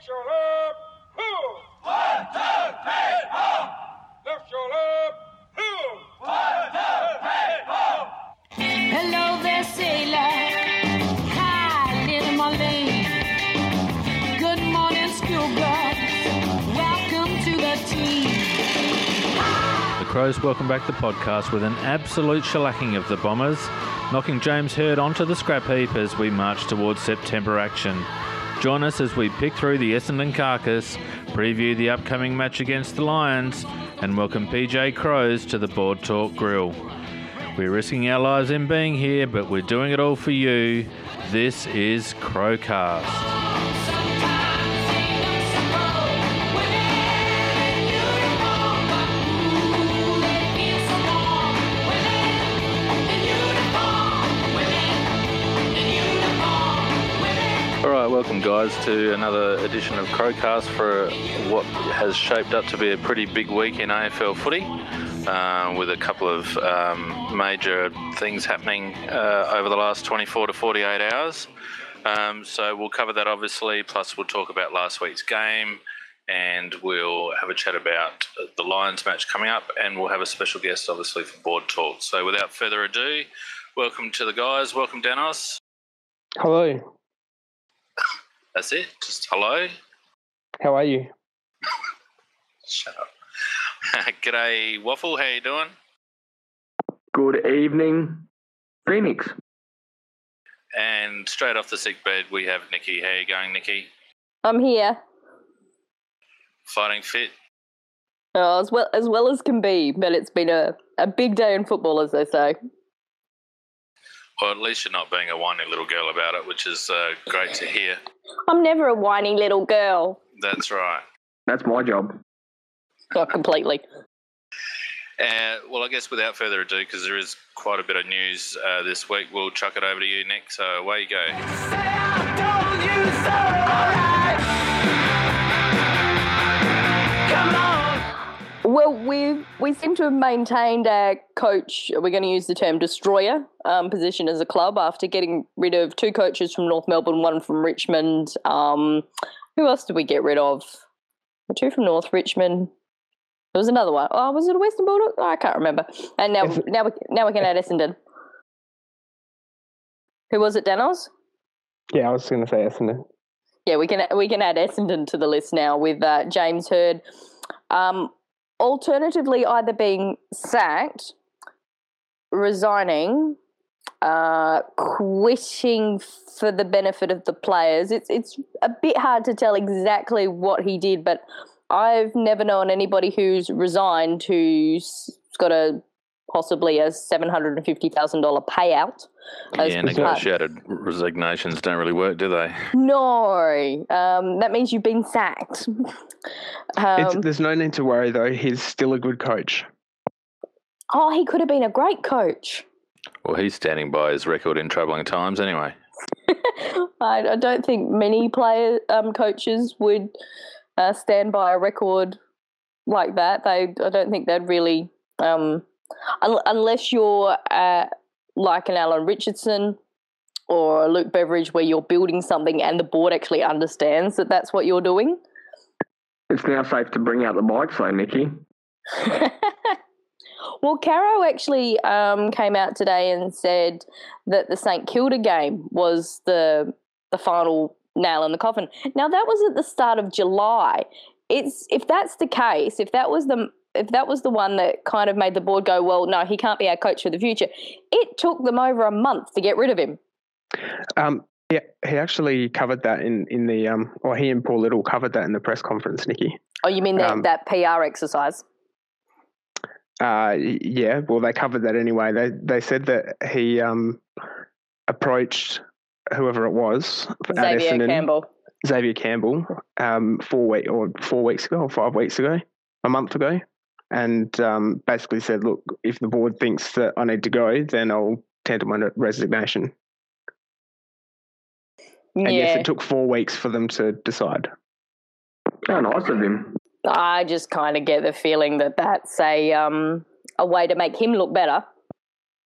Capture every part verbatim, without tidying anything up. Six shoulder up. Hoo! One, two, three, home! Left shoulder up. Hoo! One, two, three, home! Hello there, sailor. Hi, little Marlene. Good morning, schoolgirls. Welcome to the team. The Crows welcome back the podcast with an absolute shellacking of the Bombers, knocking James Hird onto the scrap heap as we march towards September action. Join us as we pick through the Essendon carcass, preview the upcoming match against the Lions, and welcome P J Crows to the Board Talk Grill. We're risking our lives in being here, but we're doing it all for you. This is Crowcast. Welcome, guys, to another edition of Crowcast for what has shaped up to be a pretty big week in A F L footy, uh, with a couple of um, major things happening uh, over the last twenty-four to forty-eight hours. Um, so we'll cover that, obviously, plus we'll talk about last week's game, and we'll have a chat about the Lions match coming up, and we'll have a special guest, obviously, for Board Talk. So without further ado, welcome to the guys. Welcome, Dennis. Hello. That's it. Just hello. How are you? Shut up. G'day, Waffle. How you doing? Good evening, Phoenix. And straight off the sickbed, we have Nikki. How you going, Nikki? I'm here. Fighting fit. Oh, as well as well as can be, but it's been a, a big day in football, as they say. Well, at least you're not being a whiny little girl about it, which is uh, great to hear. I'm never a whiny little girl. That's right. That's my job. Not completely. Uh, well, I guess without further ado, because there is quite a bit of news uh, this week, we'll chuck it over to you, Nick. So away you go. Say I told you so, all right. Come on. Well, we we seem to have maintained our coach, we're going to use the term destroyer, um, position as a club after getting rid of two coaches from North Melbourne, one from Richmond. Um, who else did we get rid of? Two from North Richmond. There was another one. Oh, was it a Western Bulldogs? Oh, I can't remember. And now, now, we, now we can add Essendon. Who was it, Danos? Yeah, I was going to say Essendon. Yeah, we can, we can add Essendon to the list now with uh, James Hird. Um... Alternatively, either being sacked, resigning, uh, quitting for the benefit of the players. It's it's a bit hard to tell exactly what he did, but I've never known anybody who's resigned who's got a possibly a seven hundred fifty thousand dollars payout. Yeah, negotiated part. Resignations don't really work, do they? No. Um, that means you've been sacked. Um, there's no need to worry, though. He's still a good coach. Oh, he could have been a great coach. Well, he's standing by his record in troubling times anyway. I, I don't think many player um, coaches would uh, stand by a record like that. They, I don't think they'd really... Um, un- unless you're... Uh, like an Alan Richardson or a Luke Beveridge where you're building something and the board actually understands that that's what you're doing. It's now safe to bring out the bikes, though, Nikki. Well, Caro actually um, came out today and said that the St Kilda game was the the final nail in the coffin. Now, that was at the start of July. It's if that's the case, if that was the... if that was the one that kind of made the board go, well, no, he can't be our coach for the future, it took them over a month to get rid of him. Um, yeah, he actually covered that in, in the um, – or he and Paul Little covered that in the press conference, Nikki. Oh, you mean that, um, that P R exercise? Uh, yeah, well, they covered that anyway. They they said that he um, approached whoever it was. Xavier Essendon, Campbell. Xavier Campbell um, four week, or four weeks ago or five weeks ago, a month ago. And um, basically said, look, if the board thinks that I need to go, then I'll tender my resignation. Yeah. And yes, it took four weeks for them to decide. How nice of him. I just kind of get the feeling that that's a, um, a way to make him look better.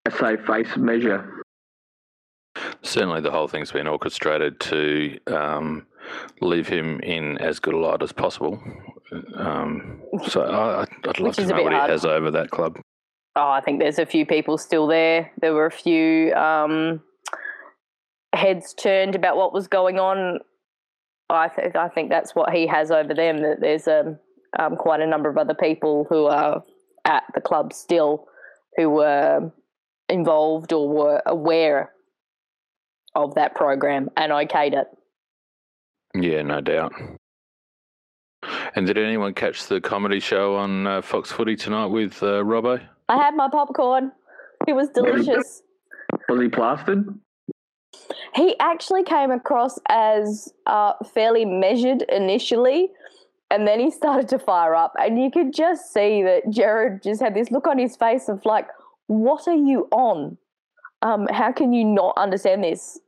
That's a face measure. Certainly the whole thing's been orchestrated to um, – leave him in as good a light as possible. Um, so I, I'd love to know what he has over that club. Oh, I think there's a few people still there. There were a few um, heads turned about what was going on. I think I think that's what he has over them. That there's um, um, quite a number of other people who are at the club still who were involved or were aware of that program and okayed it. Yeah, no doubt. And did anyone catch the comedy show on uh, Fox Footy tonight with uh, Robbo? I had my popcorn. It was delicious. Was he plastered? He actually came across as uh, fairly measured initially, and then he started to fire up. And you could just see that Jared just had this look on his face of like, what are you on? Um, how can you not understand this?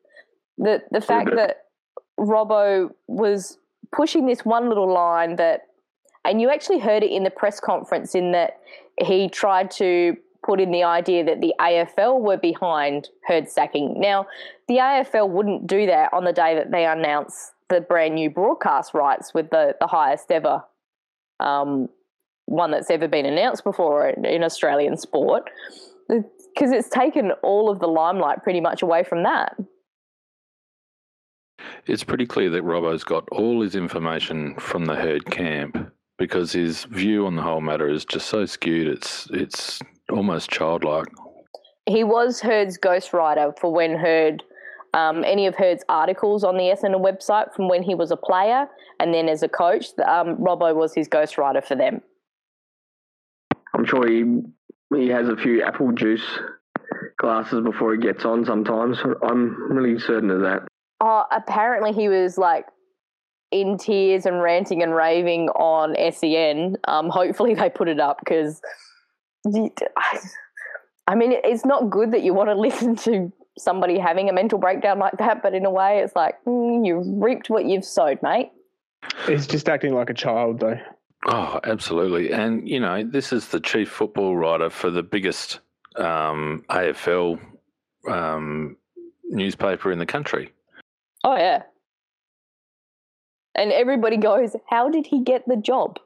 The, the fact that Robbo was pushing this one little line that, and you actually heard it in the press conference, in that he tried to put in the idea that the A F L were behind Hird sacking. Now, the A F L wouldn't do that on the day that they announce the brand new broadcast rights with the, the highest ever um, one that's ever been announced before in Australian sport, because it's taken all of the limelight pretty much away from that. It's pretty clear that Robbo's got all his information from the Hird camp, because his view on the whole matter is just so skewed, it's it's almost childlike. He was Hird's ghostwriter for when Hird, um, any of Hird's articles on the Essendon website from when he was a player and then as a coach, um, Robbo was his ghostwriter for them. I'm sure he he has a few apple juice glasses before he gets on sometimes. I'm really certain of that. Oh, apparently he was like in tears and ranting and raving on S E N. Um, hopefully they put it up, because I mean, it's not good that you want to listen to somebody having a mental breakdown like that, but in a way it's like, mm, you've reaped what you've sowed, mate. It's just acting like a child though. Oh, absolutely. And, you know, this is the chief football writer for the biggest um, A F L um, newspaper in the country. Oh, yeah. And everybody goes, how did he get the job?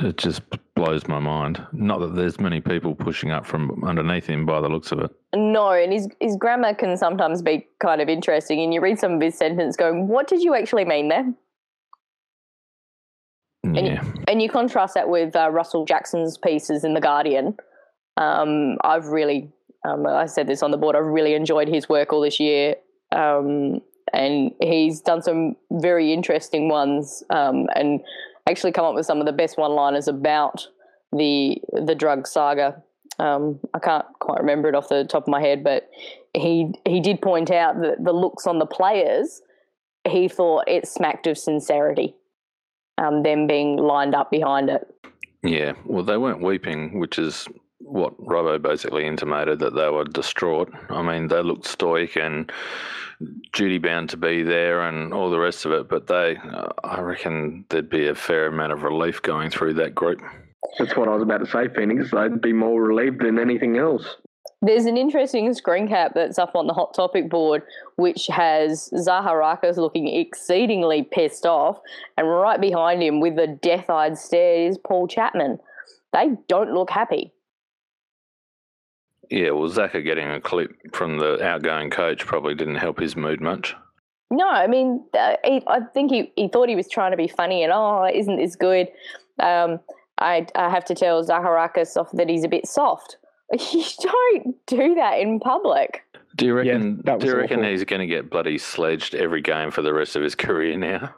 It just blows my mind. Not that there's many people pushing up from underneath him by the looks of it. No, and his, his grammar can sometimes be kind of interesting, and you read some of his sentence going, what did you actually mean there? Yeah. And you, and you contrast that with uh, Russell Jackson's pieces in The Guardian. Um, I've really, um, I said this on the board, I've really enjoyed his work all this year. Um, and he's done some very interesting ones, um, and actually come up with some of the best one-liners about the the drug saga. Um, I can't quite remember it off the top of my head, but he he did point out that the looks on the players, he thought it smacked of sincerity, um, them being lined up behind it. Yeah, well, they weren't weeping, which is what Robbo basically intimated, that they were distraught. I mean, they looked stoic and duty-bound to be there and all the rest of it, but they, uh, I reckon there'd be a fair amount of relief going through that group. That's what I was about to say, Phoenix. They'd be more relieved than anything else. There's an interesting screen cap that's up on the Hot Topic board which has Zaharakis looking exceedingly pissed off, and right behind him with a death-eyed stare is Paul Chapman. They don't look happy. Yeah, well, Zaka getting a clip from the outgoing coach probably didn't help his mood much. No, I mean, uh, he, I think he, he thought he was trying to be funny and, oh, isn't this good? Um, I, I have to tell Zaharakis off that he's a bit soft. You don't do that in public. Do you reckon, yeah, do you reckon he's going to get bloody sledged every game for the rest of his career now?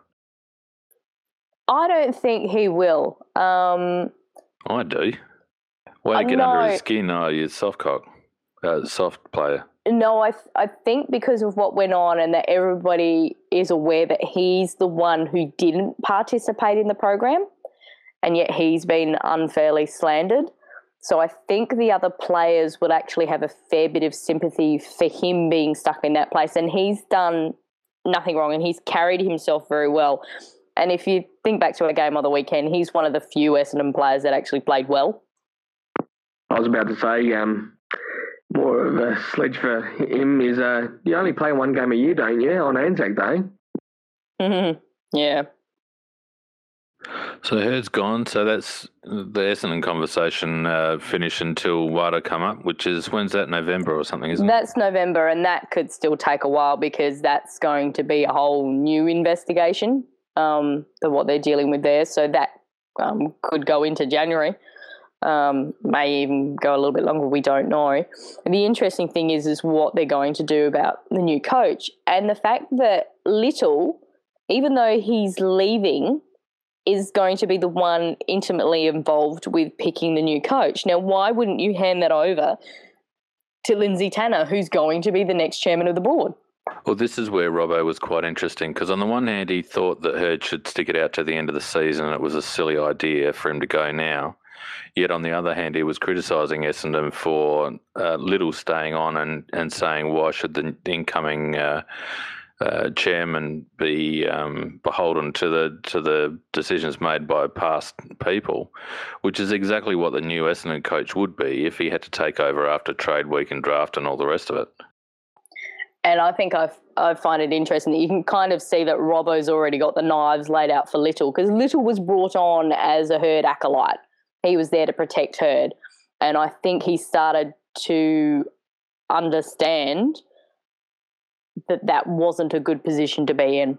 I don't think he will. Um, I do. Way to get no. under his skin. Oh, you soft cock, uh, soft player. No, I th- I think because of what went on and that everybody is aware that he's the one who didn't participate in the program, and yet he's been unfairly slandered. So I think the other players would actually have a fair bit of sympathy for him being stuck in that place, and he's done nothing wrong and he's carried himself very well. And if you think back to a game on the weekend, he's one of the few Essendon players that actually played well. I was about to say, um, more of a sledge for him is uh, you only play one game a year, don't you, on Anzac Day? Mm-hmm. Yeah. So Hird's gone. So that's the Essendon conversation uh, finish until W A D A come up, which is, when's that, November or something, isn't that's it? That's November, and that could still take a while because that's going to be a whole new investigation um, of what they're dealing with there. So that um, could go into January, um, may even go a little bit longer. We don't know. And the interesting thing is is what they're going to do about the new coach, and the fact that Little, even though he's leaving, is going to be the one intimately involved with picking the new coach. Now, why wouldn't you hand that over to Lindsay Tanner, who's going to be the next chairman of the board? Well, this is where Robbo was quite interesting, because on the one hand he thought that Hird should stick it out to the end of the season and it was a silly idea for him to go now. Yet on the other hand, he was criticising Essendon for uh, Little staying on and, and saying, why should the incoming uh, Uh, chairman be um, beholden to the to the decisions made by past people, which is exactly what the new Essendon coach would be if he had to take over after trade week and draft and all the rest of it. And I think I I find it interesting that you can kind of see that Robbo's already got the knives laid out for Little, because Little was brought on as a Hird acolyte. He was there to protect Hird, and I think he started to understand that that wasn't a good position to be in,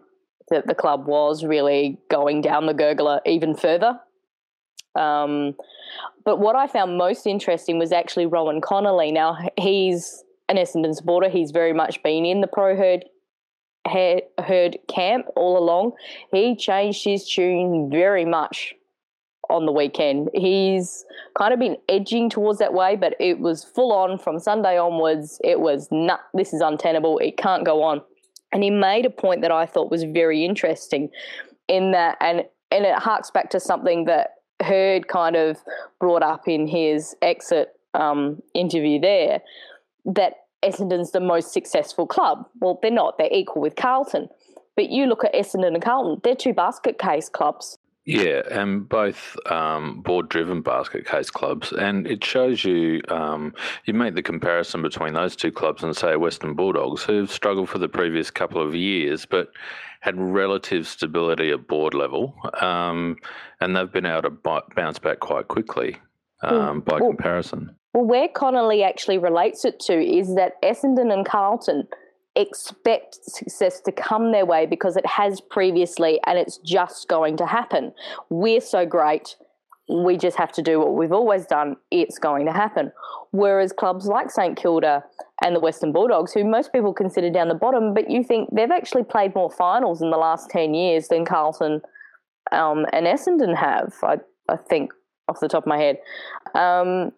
that the club was really going down the gurgler even further. Um, but what I found most interesting was actually Rowan Connolly. Now, he's an Essendon supporter. He's very much been in the pro-Hird Hird camp all along. He changed his tune very much on the weekend. He's kind of been edging towards that way, but it was full on from Sunday onwards. It was, nut, this is untenable. It can't go on. And he made a point that I thought was very interesting in that, and, and it harks back to something that Hird kind of brought up in his exit um, interview there, that Essendon's the most successful club. Well, they're not. They're equal with Carlton. But you look at Essendon and Carlton, they're two basket case clubs. Yeah, and both um, board-driven basket case clubs. And it shows you, um, you make the comparison between those two clubs and, say, Western Bulldogs, who've struggled for the previous couple of years but had relative stability at board level, um, and they've been able to b- bounce back quite quickly um, mm. by well, comparison. Well, where Connolly actually relates it to is that Essendon and Carlton expect success to come their way because it has previously, and it's just going to happen. We're so great, we just have to do what we've always done. It's going to happen. Whereas clubs like St Kilda and the Western Bulldogs, who most people consider down the bottom, but you think they've actually played more finals in the last ten years than Carlton um, and Essendon have, I, I think, off the top of my head. Um,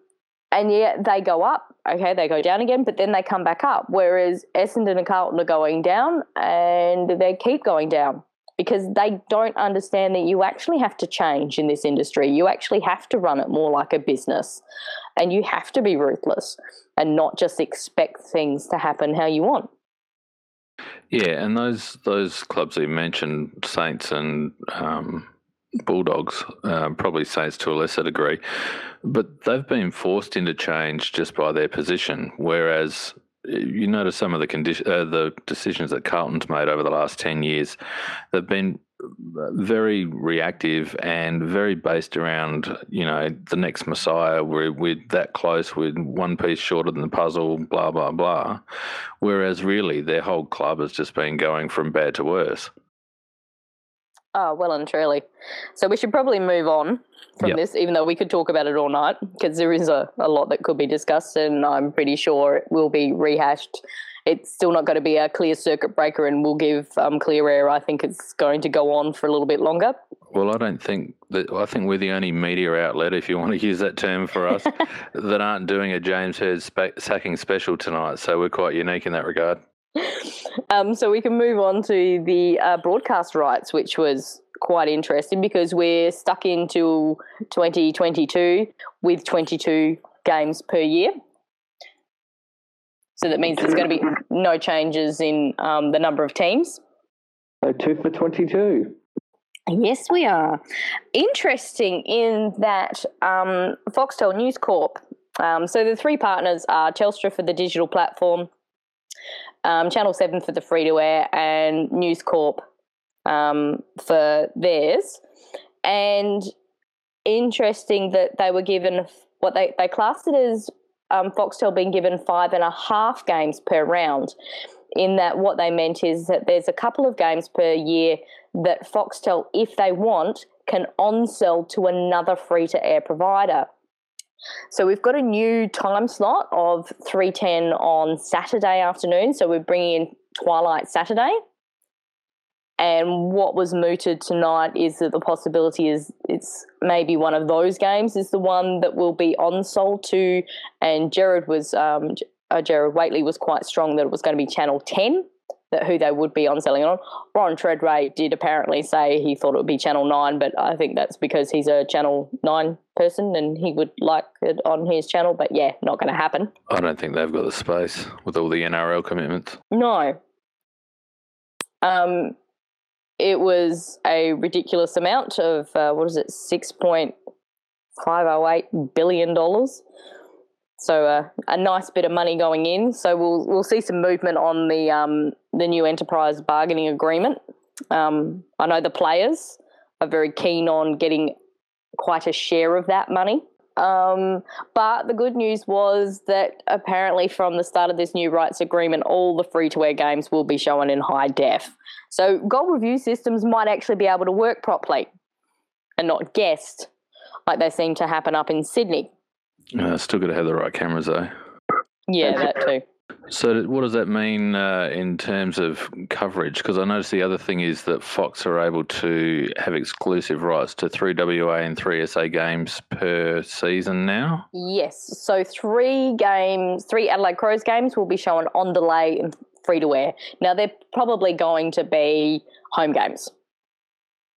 and yet they go up. Okay, they go down again, but then they come back up, whereas Essendon and Carlton are going down and they keep going down because they don't understand that you actually have to change in this industry. You actually have to run it more like a business, and you have to be ruthless and not just expect things to happen how you want. Yeah, and those those clubs that you mentioned, Saints and um Bulldogs, uh, probably Saints to a lesser degree, but they've been forced into change just by their position, whereas you notice some of the condition, uh, the decisions that Carlton's made over the last ten years, they've been very reactive and very based around, you know, the next messiah, we're, we're that close, we're one piece shorter than the puzzle, blah, blah, blah, whereas really their whole club has just been going from bad to worse. Oh, well and truly. So we should probably move on from yep. this, even though we could talk about it all night, because there is a, a lot that could be discussed, and I'm pretty sure it will be rehashed. It's still not going to be a clear circuit breaker, and we'll give um, clear air. I think it's going to go on for a little bit longer. Well, I don't think that, I think we're the only media outlet, if you want to use that term for us, that aren't doing a James Hird sp- sacking special tonight. So we're quite unique in that regard. Um, so we can move on to the uh, broadcast rights, which was quite interesting because we're stuck into twenty twenty-two with twenty-two games per year. So that means there's going to be no changes in um, the number of teams. So two for twenty-two. Yes, we are. Interesting in that um, Foxtel News Corp, um, so the three partners are Telstra for the digital platform, Um, Channel seven for the free-to-air, and News Corp um, for theirs. And interesting that they were given what they, they classed it as um, Foxtel being given five and a half games per round, in that what they meant is that there's a couple of games per year that Foxtel, if they want, can on-sell to another free-to-air provider. So we've got a new time slot of three ten on Saturday afternoon, so we're bringing in Twilight Saturday. And what was mooted tonight is that the possibility is it's maybe one of those games is the one that will be on-sold to, and Gerard was um, uh, Gerard Whateley was quite strong that it was going to be Channel ten, that who they would be on-selling on. Ron Treadray did apparently say he thought it would be Channel nine, but I think that's because he's a Channel nine person and he would like it on his channel, but, yeah, not going to happen. I don't think they've got the space with all the N R L commitments. No. Um. It was a ridiculous amount of, uh, what is it, six point five oh eight billion dollars. So uh, a nice bit of money going in. So we'll we'll see some movement on the um, the new enterprise bargaining agreement. Um, I know the players are very keen on getting quite a share of that money. Um, but the good news was that apparently from the start of this new rights agreement, all the free-to-air games will be shown in high def. So goal review systems might actually be able to work properly and not guessed, like they seem to happen up in Sydney. Uh, still got to have the right cameras, though. Yeah, that too. So what does that mean uh, in terms of coverage? Because I noticed the other thing is that Fox are able to have exclusive rights to three W A and three S A games per season now? Yes. So three games, three Adelaide Crows games will be shown on delay and free-to-air. Now, they're probably going to be home games,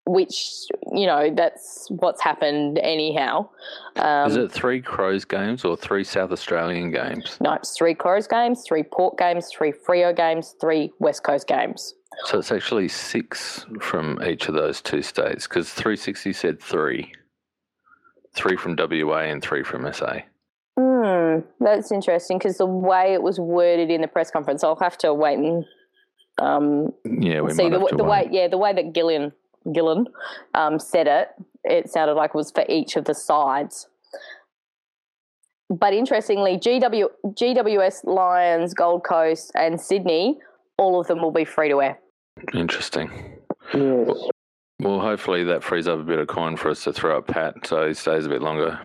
which, you know, that's what's happened anyhow. Um, Is it three Crows games or three South Australian games? No, it's three Crows games, three Port games, three Frio games, three West Coast games. So it's actually six from each of those two states, because three sixty said three. Three from W A and three from S A. Hmm, that's interesting, because the way it was worded in the press conference, I'll have to wait and um, yeah, we see might the, have to the wait. way. Yeah, the way that Gillian. Gillen um, said it, it sounded like it was for each of the sides. But interestingly, G W, G W S, Lions, Gold Coast and Sydney, all of them will be free to air. Interesting. Yes. Well, well, hopefully that frees up a bit of coin for us to throw at Pat so he stays a bit longer.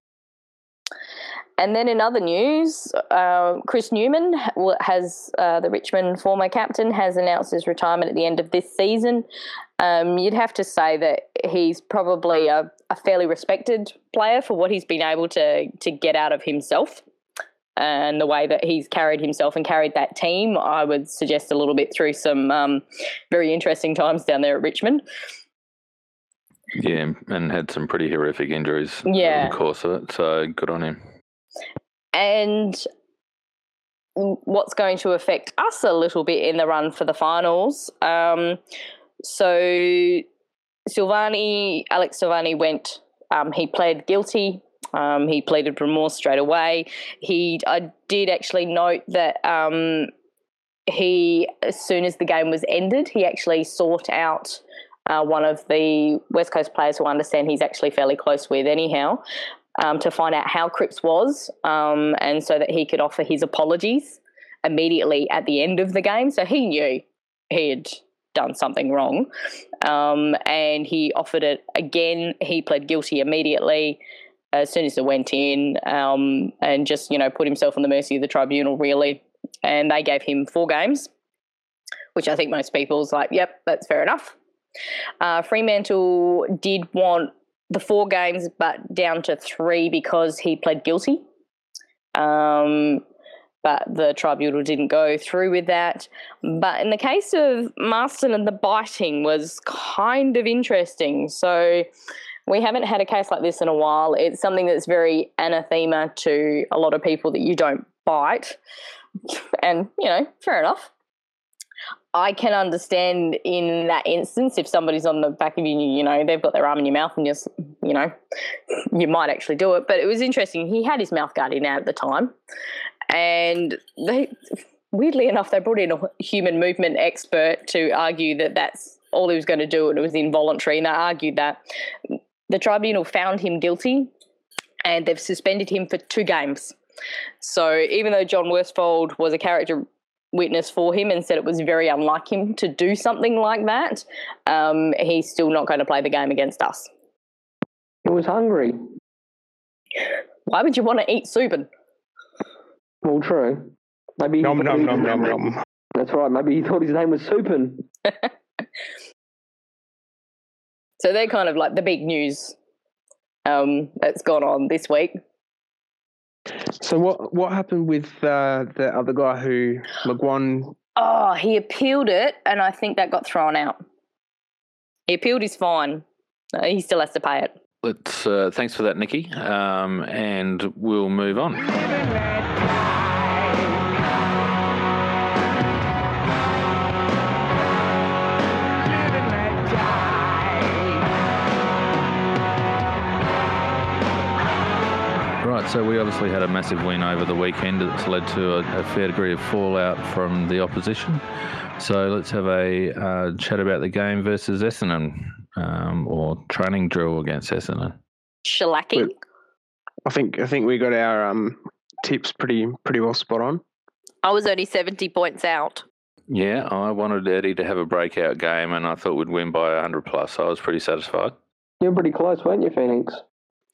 And then in other news, uh, Chris Newman has, uh, the Richmond former captain, has announced his retirement at the end of this season. Um, you'd have to say that he's probably a, a fairly respected player for what he's been able to to get out of himself and the way that he's carried himself and carried that team, I would suggest a little bit through some um, very interesting times down there at Richmond. Yeah, and had some pretty horrific injuries yeah. in the course of it, so good on him. And what's going to affect us a little bit in the run for the finals. Um, so Silvani, Alex Silvani went, um, he pled guilty. Um, he pleaded remorse straight away. He, I did actually note that um, he, as soon as the game was ended, he actually sought out uh, one of the West Coast players who I understand he's actually fairly close with anyhow. Um, to find out how Cripps was um, and so that he could offer his apologies immediately at the end of the game. So he knew he had done something wrong um, and he offered it again. He pled guilty immediately as soon as it went in um, and just, you know, put himself on the mercy of the tribunal really, and they gave him four games, which I think most people's like, yep, that's fair enough. Uh, Fremantle did want the four games but down to three because he pled guilty. Um, but the tribunal didn't go through with that. But in the case of Marston and the biting was kind of interesting. So we haven't had a case like this in a while. It's something that's very anathema to a lot of people that you don't bite. And, you know, fair enough. I can understand in that instance if somebody's on the back of you, you know, they've got their arm in your mouth and just, you know, you might actually do it. But it was interesting. He had his mouth guard in out at the time. And they, weirdly enough, they brought in a human movement expert to argue that that's all he was going to do, and it was involuntary, and they argued that. The tribunal found him guilty and they've suspended him for two games. So even though John Worsfold was a character witness for him and said it was very unlike him to do something like that, um, he's still not going to play the game against us. He was hungry. Why would you want to eat Soupin? Well, true. Maybe nom, nom, nom, nom, nom. That's right. Maybe he thought his name was Soupin. So they're kind of like the big news um, that's gone on this week. So what what happened with uh, the other guy who McGuan? Oh, he appealed it, and I think that got thrown out. He appealed his fine. Uh, he still has to pay it. Let's, uh, thanks for that, Nikki. Um, and we'll move on. So we obviously had a massive win over the weekend that's led to a, a fair degree of fallout from the opposition. So let's have a uh, chat about the game versus Essendon, um, or training drill against Essendon. Shellacking. I think I think we got our um, tips pretty pretty well spot on. I was only seventy points out. Yeah, I wanted Eddie to have a breakout game, and I thought we'd win by a hundred plus. So I was pretty satisfied. You were pretty close, weren't you, Phoenix?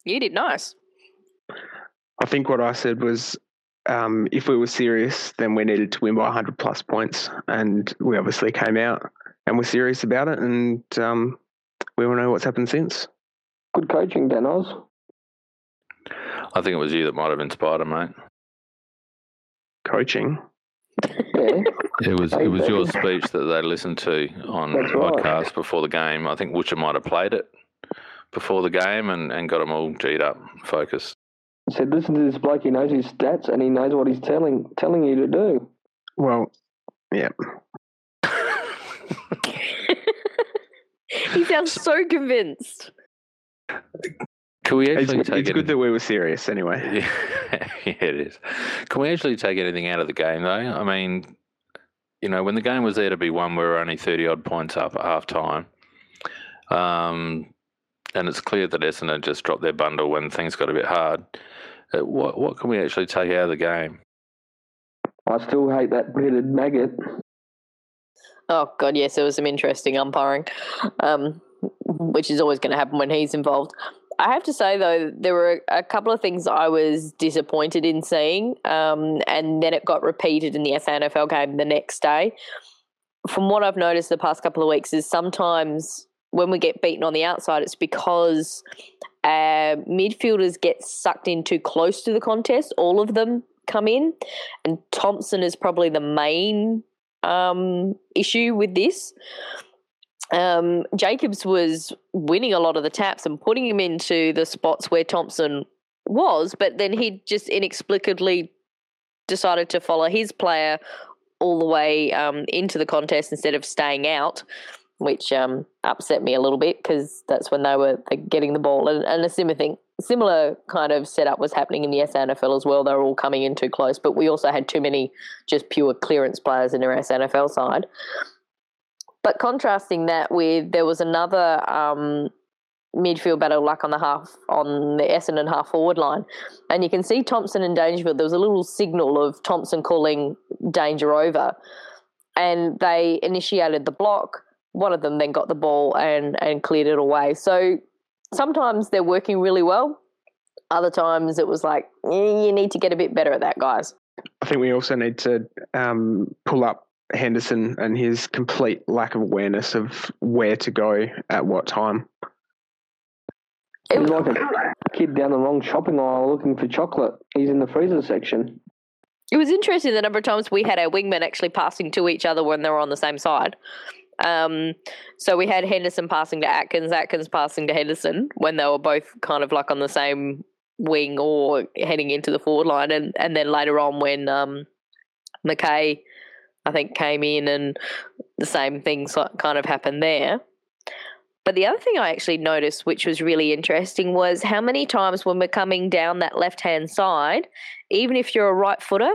You did nice. I think what I said was um, if we were serious, then we needed to win by one hundred plus points, and we obviously came out and were serious about it, and um, we all know what's happened since. Good coaching, Dennis. I think it was you that might have inspired him, mate. Coaching? Yeah. It was it was your speech that they listened to on the podcast right. before the game. I think Witcher might have played it before the game and, and got them all G'd up, focused. I said, listen to this bloke, he knows his stats and he knows what he's telling telling you to do. Well, yeah. He sounds so convinced. Can we actually it's, take it's it good that we were serious anyway. Yeah, yeah, it is. Can we actually take anything out of the game, though? I mean, you know, when the game was there to be won, we were only thirty-odd points up at half-time. Um, and it's clear that Essendon just dropped their bundle when things got a bit hard. What what can we actually take out of the game? I still hate that bearded maggot. Oh, God, yes, there was some interesting umpiring, um, which is always going to happen when he's involved. I have to say, though, there were a couple of things I was disappointed in seeing, um, and then it got repeated in the S A N F L game the next day. From what I've noticed the past couple of weeks is sometimes when we get beaten on the outside, it's because uh, midfielders get sucked in too close to the contest. All of them come in, and Thompson is probably the main um, issue with this. Um, Jacobs was winning a lot of the taps and putting him into the spots where Thompson was, but then he just inexplicably decided to follow his player all the way um, into the contest instead of staying out, which um, upset me a little bit because that's when they were like, getting the ball. And, and a similar thing, similar kind of setup was happening in the S N F L as well. They were all coming in too close, but we also had too many just pure clearance players in our S N F L side. But contrasting that with there was another um, midfield battle luck on the half on the Essendon half forward line, and you can see Thompson and Dangerfield. There was a little signal of Thompson calling danger over, and they initiated the block. One of them then got the ball and, and cleared it away. So sometimes they're working really well. Other times it was like, you need to get a bit better at that, guys. I think we also need to um, pull up Henderson and his complete lack of awareness of where to go at what time. It was like a kid down the wrong shopping aisle looking for chocolate. He's in the freezer section. It was interesting the number of times we had our wingmen actually passing to each other when they were on the same side. Um, so we had Henderson passing to Atkins, Atkins passing to Henderson when they were both kind of like on the same wing or heading into the forward line. And, and then later on when um, McKay, I think, came in and the same thing kind of happened there. But the other thing I actually noticed, which was really interesting, was how many times when we're coming down that left-hand side, even if you're a right footer,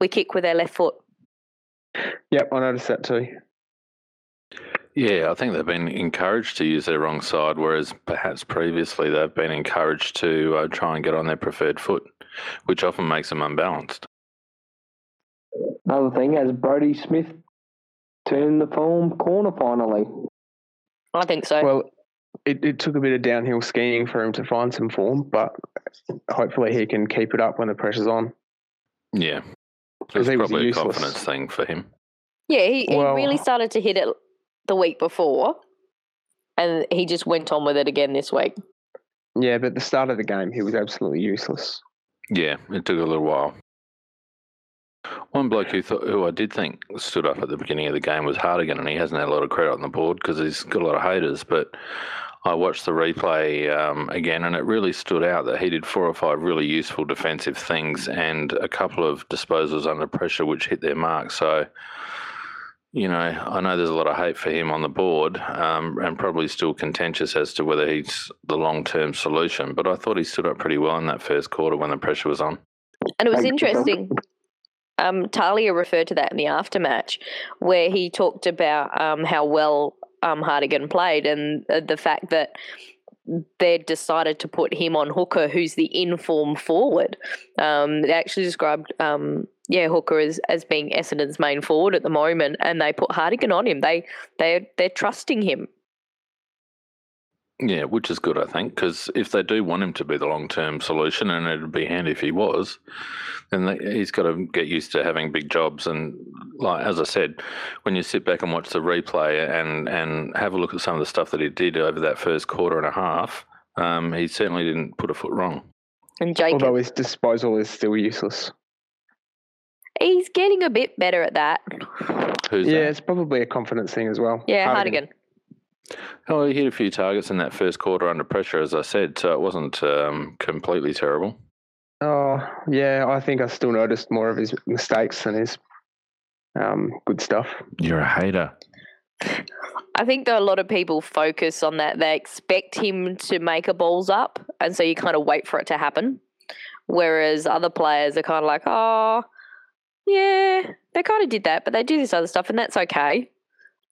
we kick with our left foot. Yep, I noticed that too. Yeah, I think they've been encouraged to use their wrong side, whereas perhaps previously they've been encouraged to uh, try and get on their preferred foot, which often makes them unbalanced. Another thing, has Brodie Smith turned the form corner finally? I think so. Well, it, it took a bit of downhill skiing for him to find some form, but hopefully he can keep it up when the pressure's on. Yeah, it's probably a confidence thing for him. Yeah, he, he well, really started to hit it the week before, and he just went on with it again this week. Yeah, but at the start of the game, he was absolutely useless. Yeah, it took a little while. One bloke who thought, who I did think stood up at the beginning of the game was Hartigan, and he hasn't had a lot of credit on the board because he's got a lot of haters, but I watched the replay um, again, and it really stood out that he did four or five really useful defensive things and a couple of disposals under pressure which hit their mark, so... You know, I know there's a lot of hate for him on the board um, and probably still contentious as to whether he's the long-term solution, but I thought he stood up pretty well in that first quarter when the pressure was on. And it was interesting. Um, Talia referred to that in the aftermatch where he talked about um, how well um, Hartigan played and uh, the fact that they decided to put him on Hooker, who's the in-form forward. Um, they actually described... Um, Yeah, Hooker is as being Essendon's main forward at the moment, and they put Hartigan on him. They they they're trusting him. Yeah, which is good, I think, because if they do want him to be the long-term solution, and it'd be handy if he was, then they, he's got to get used to having big jobs. And like as I said, when you sit back and watch the replay and and have a look at some of the stuff that he did over that first quarter and a half, um, he certainly didn't put a foot wrong. And Jacob, although his disposal is still useless. He's getting a bit better at that. Who's yeah, that? It's probably a confidence thing as well. Yeah, Hartigan. Oh, he hit a few targets in that first quarter under pressure, as I said, so it wasn't um, completely terrible. Oh, yeah, I think I still noticed more of his mistakes than his um, good stuff. You're a hater. I think that a lot of people focus on that. They expect him to make a balls up, and so you kind of wait for it to happen, whereas other players are kind of like, oh... yeah, they kind of did that, but they do this other stuff, and that's okay.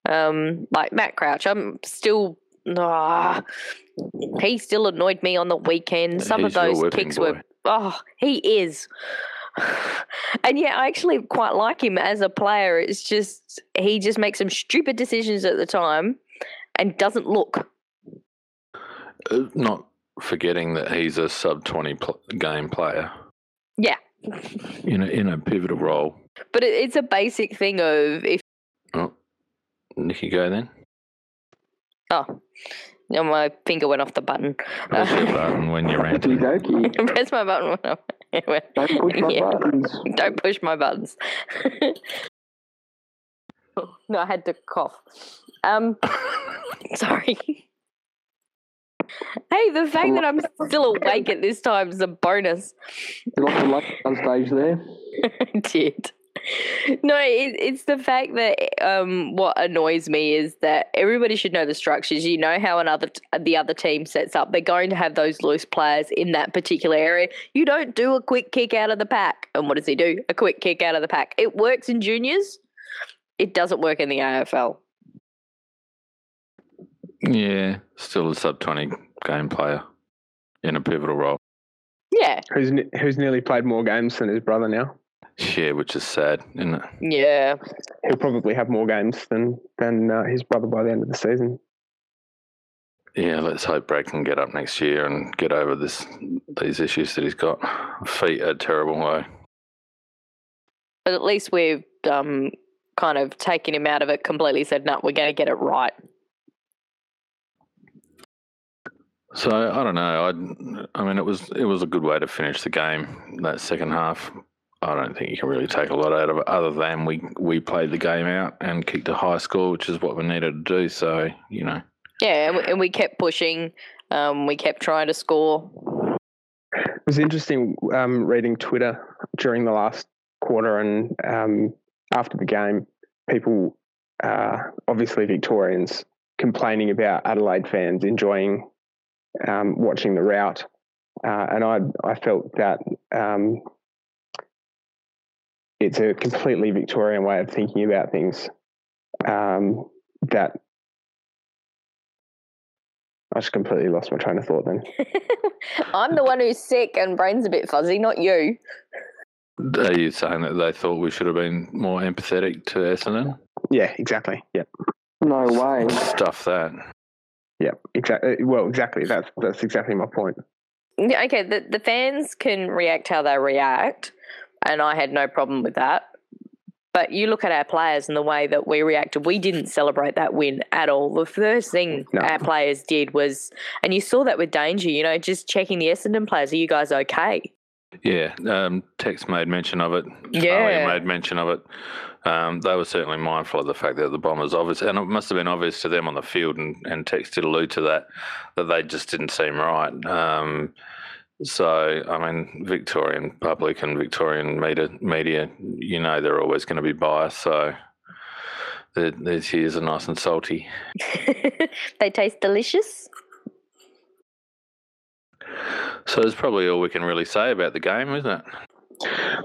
Um, like Matt Crouch, I'm still oh, he still annoyed me on the weekend. Some He's of those kicks boy. were oh, he is. And yeah, I actually quite like him as a player. It's just he just makes some stupid decisions at the time and doesn't look. Uh, not forgetting that he's a sub twenty pl- game player. Yeah. In a, in a pivotal role. But it, it's a basic thing of if... Oh, Nikki go then. Oh, no, my finger went off the button. Press uh, your button when you're ranting. Press my button when I'm... Anyway. Don't push my yeah. buttons. Don't push my buttons. No, I had to cough. Um, sorry. Hey, the fact that I'm still awake at this time is a bonus. You lost the luck on stage there. I did. No, it, it's the fact that um, what annoys me is that everybody should know the structures. You know how another the other team sets up. They're going to have those loose players in that particular area. You don't do a quick kick out of the pack. And what does he do? A quick kick out of the pack. It works in juniors. It doesn't work in the A F L. Yeah, still a sub twenty game player in a pivotal role. Yeah. Who's who's nearly played more games than his brother now. Yeah, which is sad, isn't it? Yeah. He'll probably have more games than, than uh, his brother by the end of the season. Yeah, let's hope Brad can get up next year and get over this these issues that he's got. Feet are terrible, though. But at least we've um, kind of taken him out of it completely, said, no, we're going to get it right. So I don't know. I, I mean, it was it was a good way to finish the game. That second half, I don't think you can really take a lot out of it, other than we we played the game out and kicked a high score, which is what we needed to do. So you know. Yeah, and we, and we kept pushing. Um, we kept trying to score. It was interesting um, reading Twitter during the last quarter and um, after the game. People, uh, obviously Victorians, complaining about Adelaide fans enjoying. Um, watching the rout, uh, and I I felt that um, it's a completely Victorian way of thinking about things. Um, that I just completely lost my train of thought then. I'm the one who's sick and brain's a bit fuzzy, not you. Are you saying that they thought we should have been more empathetic to Essendon? Yeah, exactly. Yep. No way. Stuff that. Yeah, exactly. Well, exactly. That's that's exactly my point. Yeah, okay, the, the fans can react how they react, and I had no problem with that. But you look at our players and the way that we reacted, we didn't celebrate that win at all. The first thing no. our players did was, and you saw that with Danger, you know, just checking the Essendon players, are you guys okay? Yeah, um, Tex made mention of it. Yeah. Talia made mention of it. Um, they were certainly mindful of the fact that the Bombers, obvious, and it must have been obvious to them on the field, and, and Tex did allude to that, that they just didn't seem right. Um So, I mean, Victorian public and Victorian media, media, you know they're always going to be biased, so their, their tears are nice and salty. They taste delicious. So that's probably all we can really say about the game, isn't it?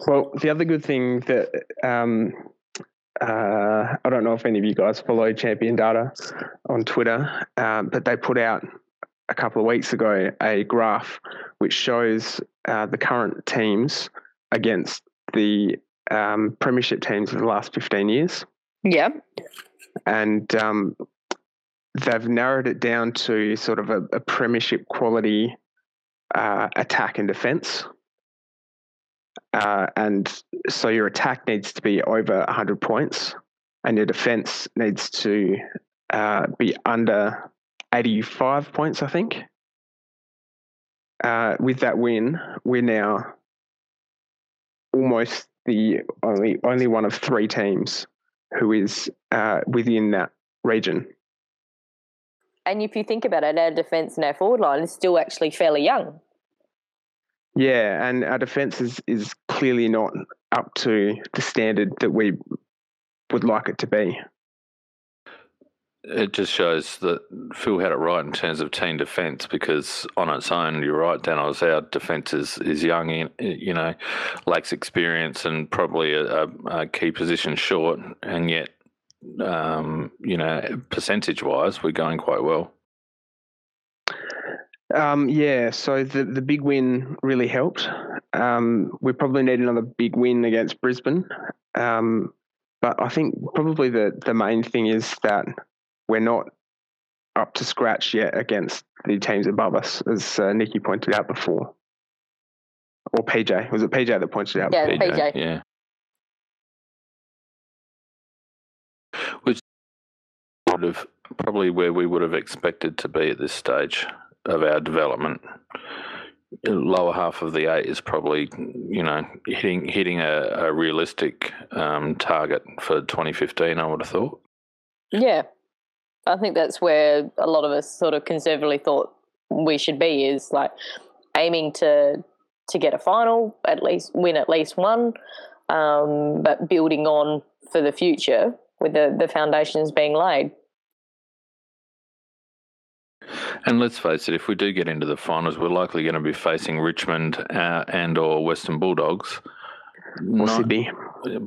Well, the other good thing that um, uh, I don't know if any of you guys follow Champion Data on Twitter, um, but they put out a couple of weeks ago a graph which shows uh, the current teams against the um, premiership teams of the last fifteen years. Yeah. And um, they've narrowed it down to sort of a, a premiership quality uh, attack and defence. Uh, and so your attack needs to be over one hundred points and your defence needs to uh, be under eighty-five points, I think. Uh, with that win, we're now almost the only only one of three teams who is uh, within that region. And if you think about it, our defence and our forward line is still actually fairly young. Yeah, and our defence is, is clearly not up to the standard that we would like it to be. It just shows that Phil had it right in terms of team defence, because on its own, you're right, Dan, our defence is, is young, you know, lacks experience and probably a, a key position short, and yet, um, you know, percentage-wise, we're going quite well. Um, yeah, so the, the big win really helped. Um, we probably need another big win against Brisbane, um, but I think probably the, the main thing is that we're not up to scratch yet against the teams above us, as uh, Nikki pointed out before. Or P J. Was it P J that pointed out? Yeah, P J. Yeah. Which would have probably where we would have expected to be at this stage of our development. The lower half of the eight is probably, you know, hitting hitting a, a realistic um, target for twenty fifteen, I would have thought. Yeah. I think that's where a lot of us sort of conservatively thought we should be, is like aiming to to get a final, at least win at least one, um, but building on for the future with the, the foundations being laid. And let's face it, if we do get into the finals, we're likely going to be facing Richmond uh, and or Western Bulldogs. Or Sydney.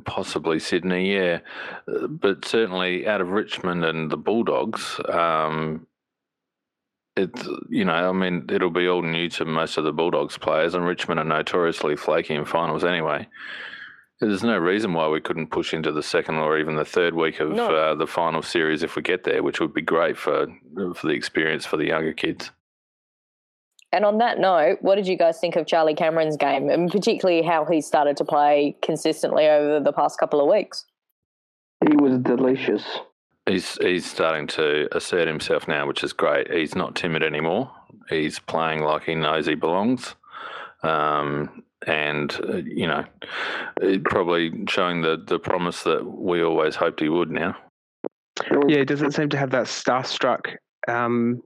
Possibly Sydney, yeah. But certainly out of Richmond and the Bulldogs, um, it's, you know, I mean, it'll be all new to most of the Bulldogs players, and Richmond are notoriously flaky in finals anyway. There's no reason why we couldn't push into the second or even the third week of no. uh, the final series if we get there, which would be great for for the experience for the younger kids. And on that note, what did you guys think of Charlie Cameron's game, and particularly how he started to play consistently over the past couple of weeks? He was delicious. He's he's starting to assert himself now, which is great. He's not timid anymore. He's playing like he knows he belongs. Um, and, uh, you know, probably showing the, the promise that we always hoped he would now. Yeah, he doesn't seem to have that starstruck um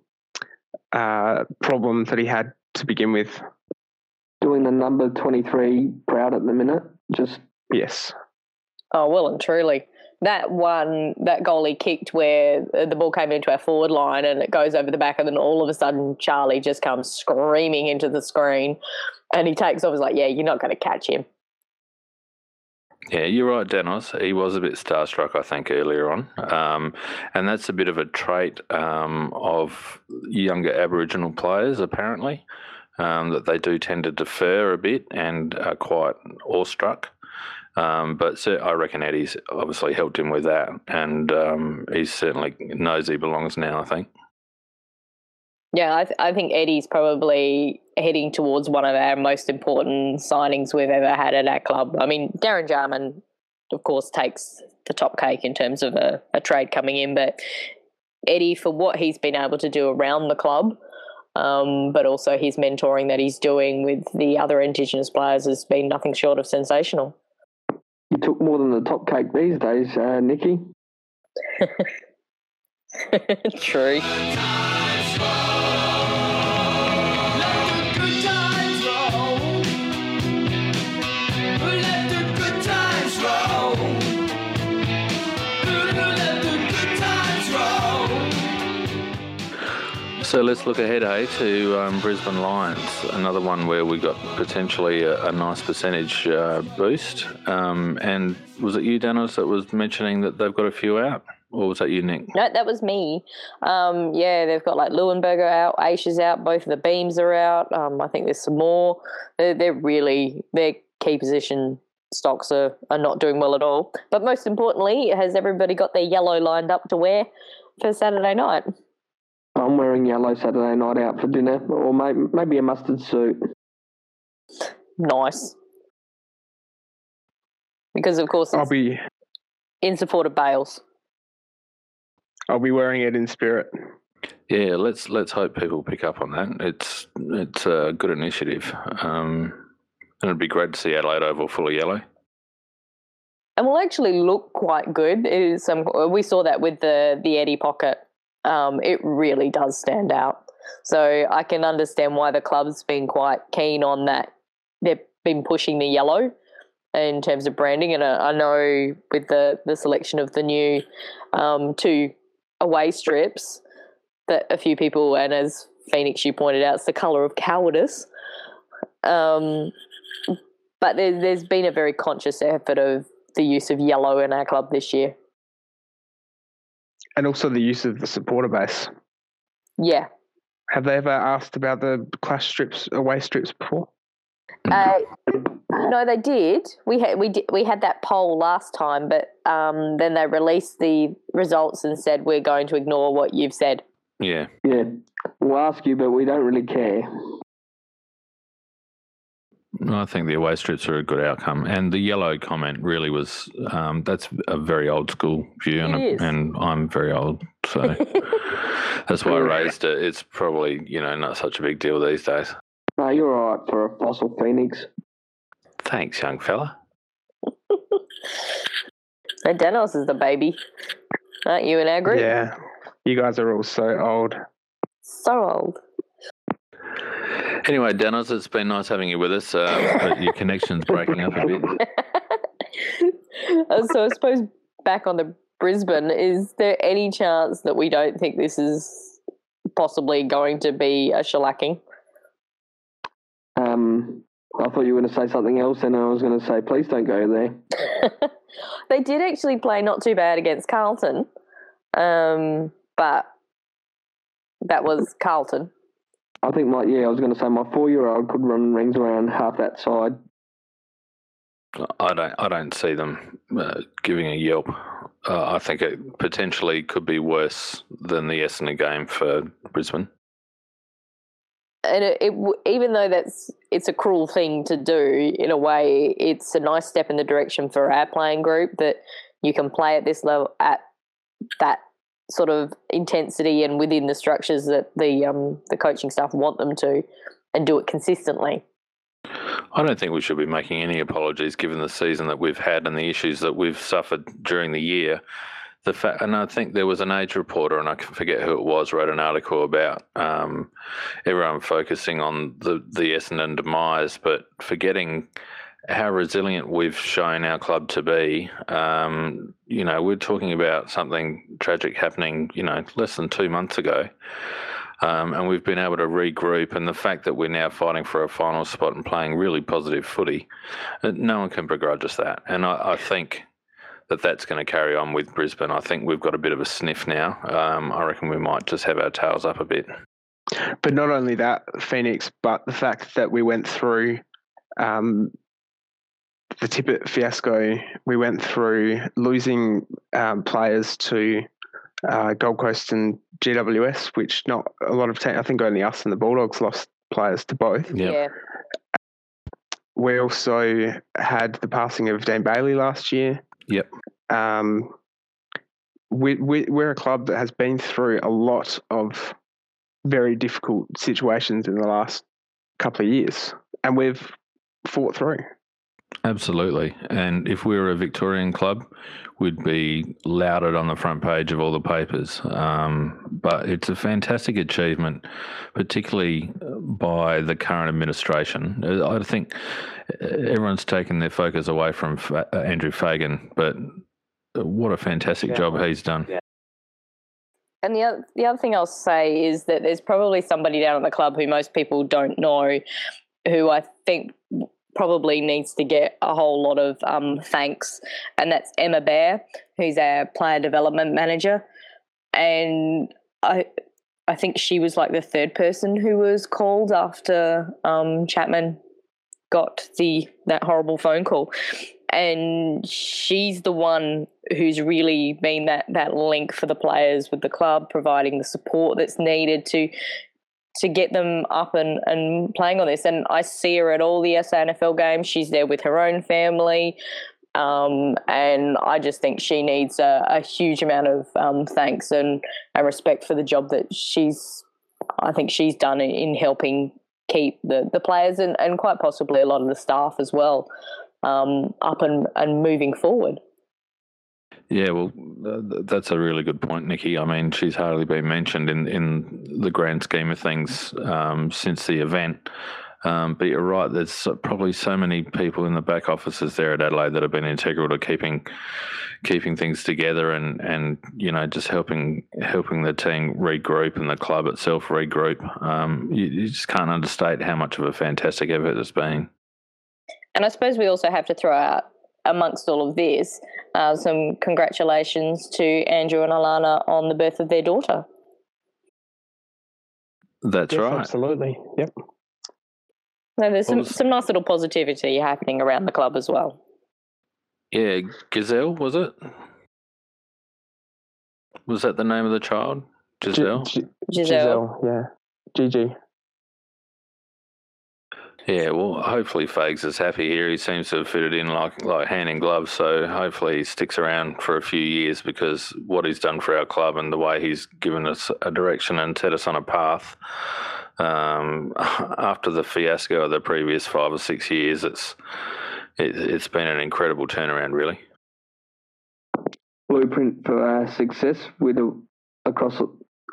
Uh, problem that he had to begin with. Doing the number twenty-three proud at the minute, just... Yes. Oh, well and truly. That one, that goal he kicked where the ball came into our forward line and it goes over the back, and then all of a sudden Charlie just comes screaming into the screen and he takes off. He's like, yeah, you're not going to catch him. Yeah, you're right, Dennis. He was a bit starstruck, I think, earlier on. Um, and that's a bit of a trait um, of younger Aboriginal players, apparently, um, that they do tend to defer a bit and are quite awestruck. Um, but so I reckon Eddie's obviously helped him with that, and um, he certainly knows he belongs now, I think. Yeah, I, th- I think Eddie's probably heading towards one of our most important signings we've ever had at our club. I mean, Darren Jarman, of course, takes the top cake in terms of a, a trade coming in, but Eddie, for what he's been able to do around the club, um, but also his mentoring that he's doing with the other Indigenous players has been nothing short of sensational. You took more than the top cake these days, uh, Nikki. True. So let's look ahead, hey, to um, Brisbane Lions, another one where we got potentially a, a nice percentage uh, boost. Um, and was it you, Dennis, that was mentioning that they've got a few out? Or was that you, Nick? No, that was me. Um, yeah, they've got like Leuenberger out, Aish is out, both of the Beams are out. Um, I think there's some more. They're, they're really, their key position stocks are, are not doing well at all. But most importantly, has everybody got their yellow lined up to wear for Saturday night? I'm wearing yellow Saturday night out for dinner, or maybe, maybe a mustard suit. Nice. Because, of course, it's I'll be, in support of Bales. I'll be wearing it in spirit. Yeah, let's let's hope people pick up on that. It's it's a good initiative. Um, and it'd be great to see Adelaide Oval full of yellow. And we'll actually look quite good. It is some, we saw that with the, the Eddie pocket. Um, it really does stand out. So I can understand why the club's been quite keen on that. They've been pushing the yellow in terms of branding. And I, I know with the, the selection of the new um, two away strips that a few people, and as Phoenix, you pointed out, it's the colour of cowardice. Um, but there, there's been a very conscious effort of the use of yellow in our club this year. And also the use of the supporter base. Yeah. Have they ever asked about the clash strips, away strips before? Uh, no, they did. We had we did, we had that poll last time, but um, then they released the results and said we're going to ignore what you've said. Yeah. Yeah. We'll ask you, but we don't really care. I think the away strips are a good outcome. And the yellow comment really was, um, that's a very old school view, and, and I'm very old, so that's why I raised it. It's probably, you know, not such a big deal these days. No, you're all right for a fossil, Phoenix. Thanks, young fella. So Danos is the baby, aren't you, in our group? Yeah, you guys are all so old. So old. Anyway, Dennis, it's been nice having you with us, uh, but your connection's breaking up a bit. So I suppose back on the Brisbane, is there any chance that we don't think this is possibly going to be a shellacking? Um, I thought you were going to say something else, and I was going to say, please don't go there. They did actually play not too bad against Carlton, um, but that was Carlton. I think my, yeah, I was going to say my four-year-old could run rings around half that side. I don't, I don't see them uh, giving a yelp. Uh, I think it potentially could be worse than the Essendon game for Brisbane. And it, it, even though that's it's a cruel thing to do, in a way, it's a nice step in the direction for our playing group that you can play at this level at that sort of intensity and within the structures that the um, the coaching staff want them to, and do it consistently. I don't think we should be making any apologies given the season that we've had and the issues that we've suffered during the year. The fact, and I think there was an age reporter, and I forget who it was, wrote an article about um, everyone focusing on the, the Essendon demise, but forgetting how resilient we've shown our club to be. Um, you know, we're talking about something tragic happening, you know, less than two months ago. um, and we've been able to regroup, and the fact that we're now fighting for a final spot and playing really positive footy, no one can begrudge us that. And I, I think that that's going to carry on with Brisbane. I think we've got a bit of a sniff now. Um, I reckon we might just have our tails up a bit. But not only that, Phoenix, but the fact that we went through um, the Tippett fiasco, we went through losing um, players to uh, Gold Coast and G W S, which not a lot of teams, I think only us and the Bulldogs lost players to both. Yep. Yeah. We also had the passing of Dean Bailey last year. Yep. Um, we, we, we're a club that has been through a lot of very difficult situations in the last couple of years, and we've fought through. Absolutely. And if we were a Victorian club, we'd be lauded on the front page of all the papers. Um, but it's a fantastic achievement, particularly by the current administration. I think everyone's taken their focus away from Fa- Andrew Fagan, but what a fantastic yeah. job he's done. Yeah. And the other, the other thing I'll say is that there's probably somebody down at the club who most people don't know, who I think probably needs to get a whole lot of um, thanks, and that's Emma Baer, who's our player development manager. And I I think she was like the third person who was called after um, Chapman got the that horrible phone call. And she's the one who's really been that, that link for the players with the club, providing the support that's needed to to get them up and, and playing on this. And I see her at all the S A N F L games. She's there with her own family. Um, and I just think she needs a, a huge amount of um, thanks and, and respect for the job that she's, I think she's done in, in helping keep the, the players and, and quite possibly a lot of the staff as well um, up and, and moving forward. Yeah, well, that's a really good point, Nikki. I mean, she's hardly been mentioned in, in the grand scheme of things um, since the event. Um, but you're right, there's probably so many people in the back offices there at Adelaide that have been integral to keeping keeping things together and, and you know, just helping helping the team regroup and the club itself regroup. Um, you, you just can't understate how much of a fantastic effort it's been. And I suppose we also have to throw out, amongst all of this, uh, some congratulations to Andrew and Alana on the birth of their daughter. That's yes, right. Absolutely. Yep. So there's some, was... some nice little positivity happening around the club as well. Yeah, Giselle, was it? Was that the name of the child? Giselle? G- G- Giselle. Giselle, yeah. Gigi. Yeah, well, hopefully Fags is happy here. He seems to have fitted in like like hand in glove, so hopefully he sticks around for a few years, because what he's done for our club and the way he's given us a direction and set us on a path um, after the fiasco of the previous five or six years, it's it, it's been an incredible turnaround, really. Blueprint for our success with a, across,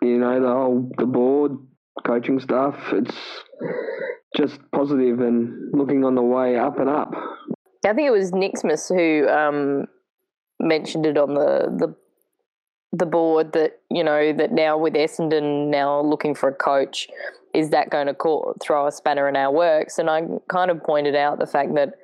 you know, the whole the board, coaching staff. It's just positive and looking on the way up and up. I think it was Nixmas who um, mentioned it on the, the the board that, you know, that now with Essendon now looking for a coach, is that going to call, throw a spanner in our works? And I kind of pointed out the fact that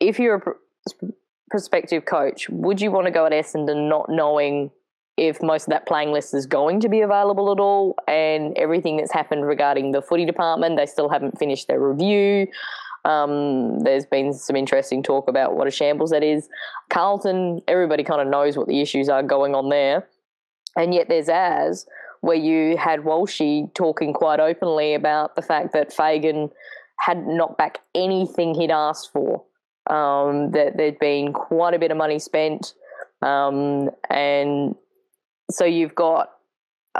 if you're a pr- prospective coach, would you want to go at Essendon not knowing if most of that playing list is going to be available at all, and everything that's happened regarding the footy department? They still haven't finished their review. Um, there's been some interesting talk about what a shambles that is. Carlton, everybody kind of knows what the issues are going on there. And yet there's ours, where you had Walshy talking quite openly about the fact that Fagan had not backed anything he'd asked for, um, that there'd been quite a bit of money spent, um, and... So you've got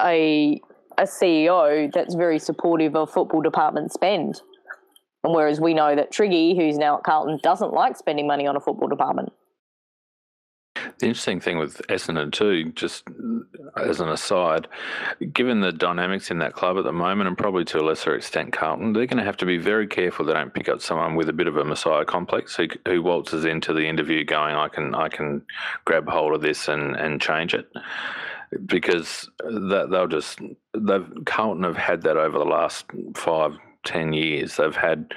a a C E O that's very supportive of football department spend, and whereas we know that Triggy, who's now at Carlton, doesn't like spending money on a football department. The interesting thing with Essendon too, just as an aside, given the dynamics in that club at the moment, and probably to a lesser extent Carlton, they're going to have to be very careful they don't pick up someone with a bit of a messiah complex who, who waltzes into the interview going, I can I can grab hold of this and, and change it. because that they'll just they've Carlton have had that over the last five, ten years. They've had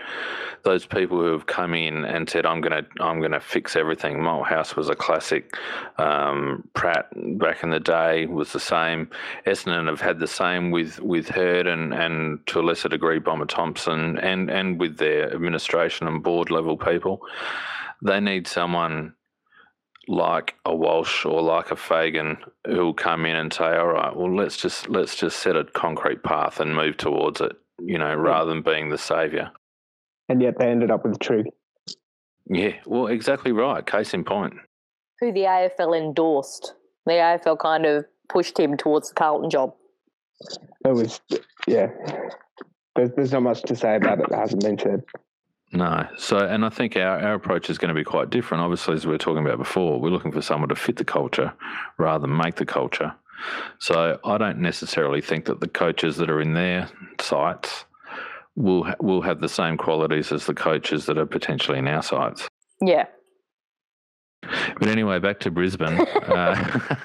those people who have come in and said, "I'm gonna, I'm gonna fix everything." Malthouse was a classic. Um, Pratt back in the day was the same. Essendon have had the same with with Hird and, and to a lesser degree Bomber Thompson and and with their administration and board level people. They need someone like a Walsh or like a Fagan who'll come in and say, "All right, well let's just let's just set a concrete path and move towards it." You know, rather than being the saviour. And yet they ended up with Trigg. Yeah, well, exactly right. Case in point. Who the A F L endorsed. The A F L kind of pushed him towards the Carlton job. It was, yeah. There's, there's not much to say about it that hasn't been said. No. So, and I think our, our approach is going to be quite different. Obviously, as we were talking about before, we're looking for someone to fit the culture rather than make the culture. So I don't necessarily think that the coaches that are in their sites will ha- will have the same qualities as the coaches that are potentially in our sites. Yeah. But anyway, back to Brisbane. uh,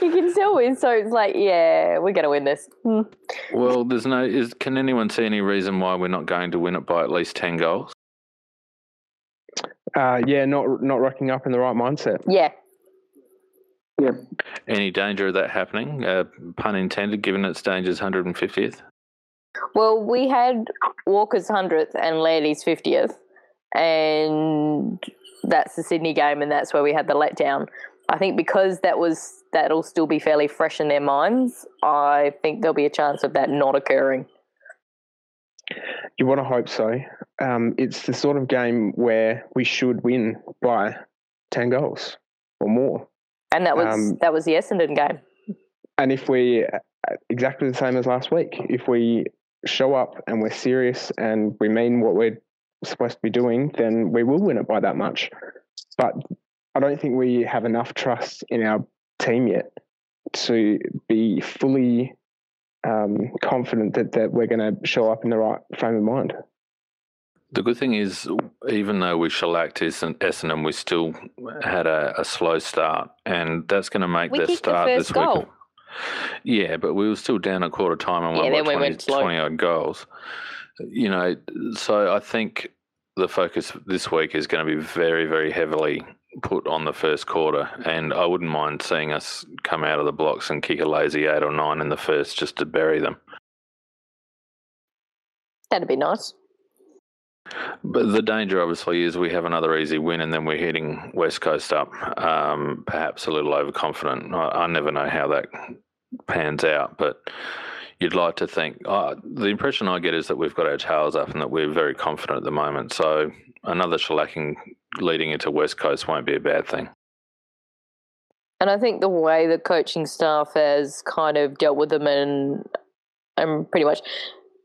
you can still win, so it's like, yeah, we're going to win this. Mm. Well, there's no. Is, can anyone see any reason why we're not going to win it by at least ten goals? Uh, yeah, not not rocking up in the right mindset. Yeah. Yeah. Any danger of that happening? Uh, pun intended, given its danger's one hundred fiftieth? Well, we had Walker's one hundredth and Landy's fiftieth, and that's the Sydney game, and that's where we had the letdown. I think because that was that'll still be fairly fresh in their minds, I think there'll be a chance of that not occurring. You want to hope so. Um, it's the sort of game where we should win by ten goals or more. And that was um, that was the Essendon game. And if we, exactly the same as last week, if we show up and we're serious and we mean what we're supposed to be doing, then we will win it by that much. But I don't think we have enough trust in our team yet to be fully um, confident that, that we're going to show up in the right frame of mind. The good thing is, even though we shellacked Essendon, we still had a, a slow start, and that's going to make we that start the first this goal. Week. Yeah, but we were still down a quarter time and yeah, won by twenty-odd goals. You know, so I think the focus this week is going to be very, very heavily put on the first quarter, and I wouldn't mind seeing us come out of the blocks and kick a lazy eight or nine in the first just to bury them. That'd be nice. But the danger, obviously, is we have another easy win and then we're heading West Coast up, um, perhaps a little overconfident. I, I never know how that pans out, but you'd like to think. Oh, the impression I get is that we've got our tails up and that we're very confident at the moment. So another shellacking leading into West Coast won't be a bad thing. And I think the way the coaching staff has kind of dealt with them and and pretty much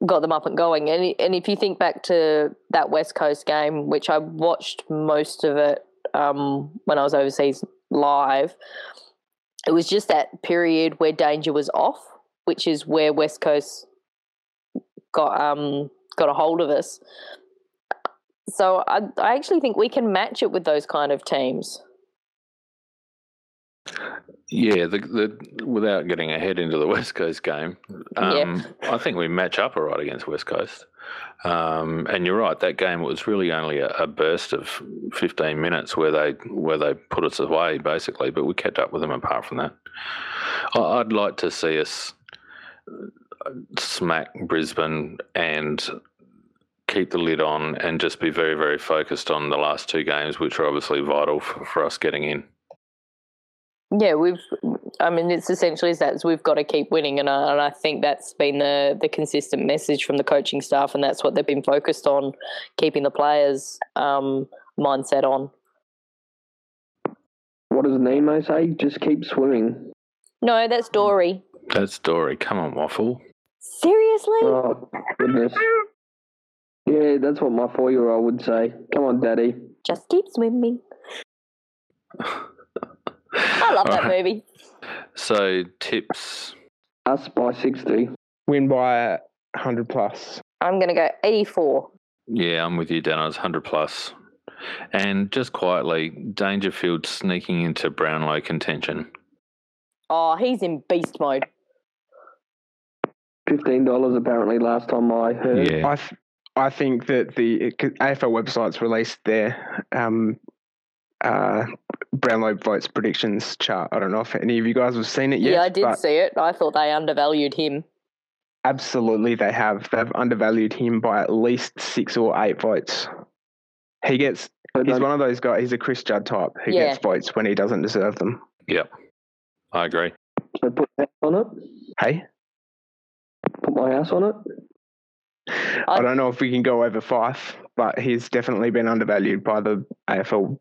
got them up and going. And and if you think back to that West Coast game, which I watched most of it um, when I was overseas live, it was just that period where danger was off, which is where West Coast got um got a hold of us. So I I actually think we can match it with those kind of teams. Yeah, the, the without getting ahead into the West Coast game, um, yeah. I think we match up all right against West Coast. Um, and you're right, that game was really only a, a burst of fifteen minutes where they where they put us away basically, but we kept up with them apart from that. I, I'd like to see us smack Brisbane and keep the lid on and just be very, very focused on the last two games, which are obviously vital for, for us getting in. Yeah, we've. I mean, it's essentially that we've got to keep winning, and I, and I think that's been the, the consistent message from the coaching staff, and that's what they've been focused on, keeping the players' um, mindset on. What does Nemo say? Just keep swimming. No, that's Dory. That's Dory. Come on, Waffle. Seriously? Oh, goodness. Yeah, that's what my four-year-old would say. Come on, Daddy. Just keep swimming. I love All that right. movie. So, tips? Us by sixty. Win by one hundred plus. I'm going to go eighty-four. Yeah, I'm with you, Dennis. one hundred plus. And just quietly, Dangerfield sneaking into Brownlow contention. Oh, he's in beast mode. fifteen dollars apparently last time I heard. Yeah. I, th- I think that the A F L website's released their um, uh, Brownlow votes predictions chart. I don't know if any of you guys have seen it yet. Yeah, I did see it. I thought they undervalued him. Absolutely they have. They've undervalued him by at least six or eight votes. He gets – he's one of those guys – he's a Chris Judd type who yeah. gets votes when he doesn't deserve them. Yep. I agree. So put that on it? Hey? Put my house on it? I, I don't know if we can go over five, but he's definitely been undervalued by the A F L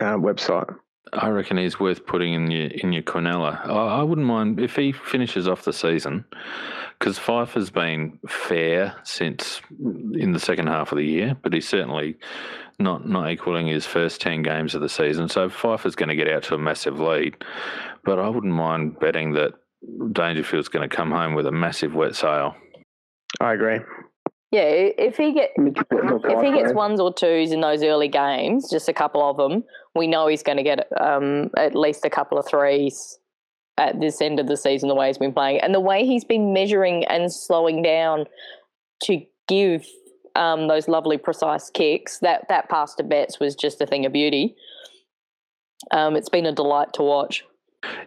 uh, website. I reckon he's worth putting in your in your Quinella. I, I wouldn't mind if he finishes off the season because Fife has been fair since in the second half of the year, but he's certainly not not equaling his first ten games of the season. So Fife is going to get out to a massive lead, but I wouldn't mind betting that Dangerfield's going to come home with a massive wet sail. I agree. Yeah, if he get if he gets ones or twos in those early games, just a couple of them, we know he's going to get um, at least a couple of threes at this end of the season, the way he's been playing. And the way he's been measuring and slowing down to give um, those lovely precise kicks, that, that pass to Betts was just a thing of beauty. Um, it's been a delight to watch.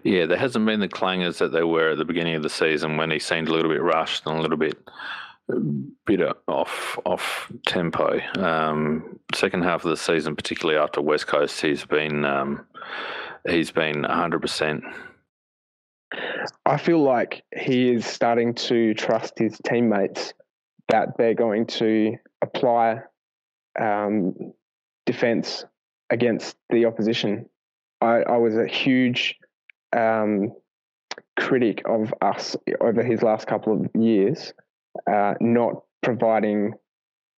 Yeah, there hasn't been the clangers that there were at the beginning of the season when he seemed a little bit rushed and a little bit... bit off off tempo. Um, second half of the season, particularly after West Coast, he's been um, he's been one hundred percent. I feel like he is starting to trust his teammates that they're going to apply um, defence against the opposition. I, I was a huge um, critic of us over his last couple of years. Uh, not providing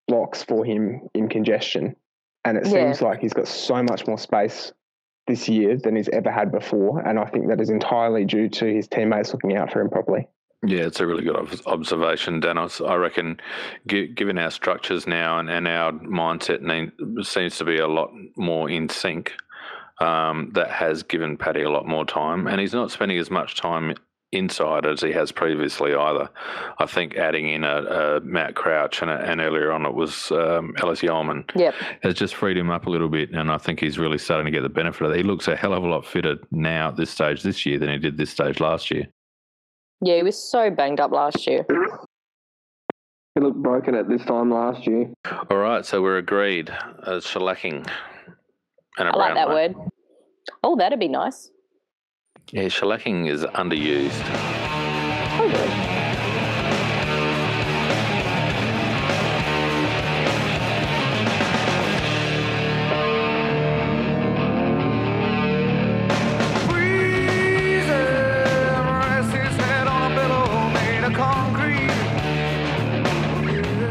blocks for him in congestion. And it yeah. seems like he's got so much more space this year than he's ever had before. And I think that is entirely due to his teammates looking out for him properly. Yeah, it's a really good ob- observation, Dennis. I reckon gi- given our structures now and, and our mindset need, seems to be a lot more in sync, um, that has given Paddy a lot more time. And he's not spending as much time inside as he has previously either. I think adding in a, a Matt Crouch and, a, and earlier on it was um, Ellis Yeoman yep. has just freed him up a little bit, and I think he's really starting to get the benefit of that. He looks a hell of a lot fitter now at this stage this year than he did this stage last year. Yeah, he was so banged up last year. He looked broken at this time last year. All right, so we're agreed. A shellacking. And a I like that word. Oh, that'd be nice. Yeah, shellacking is underused. Oh, really?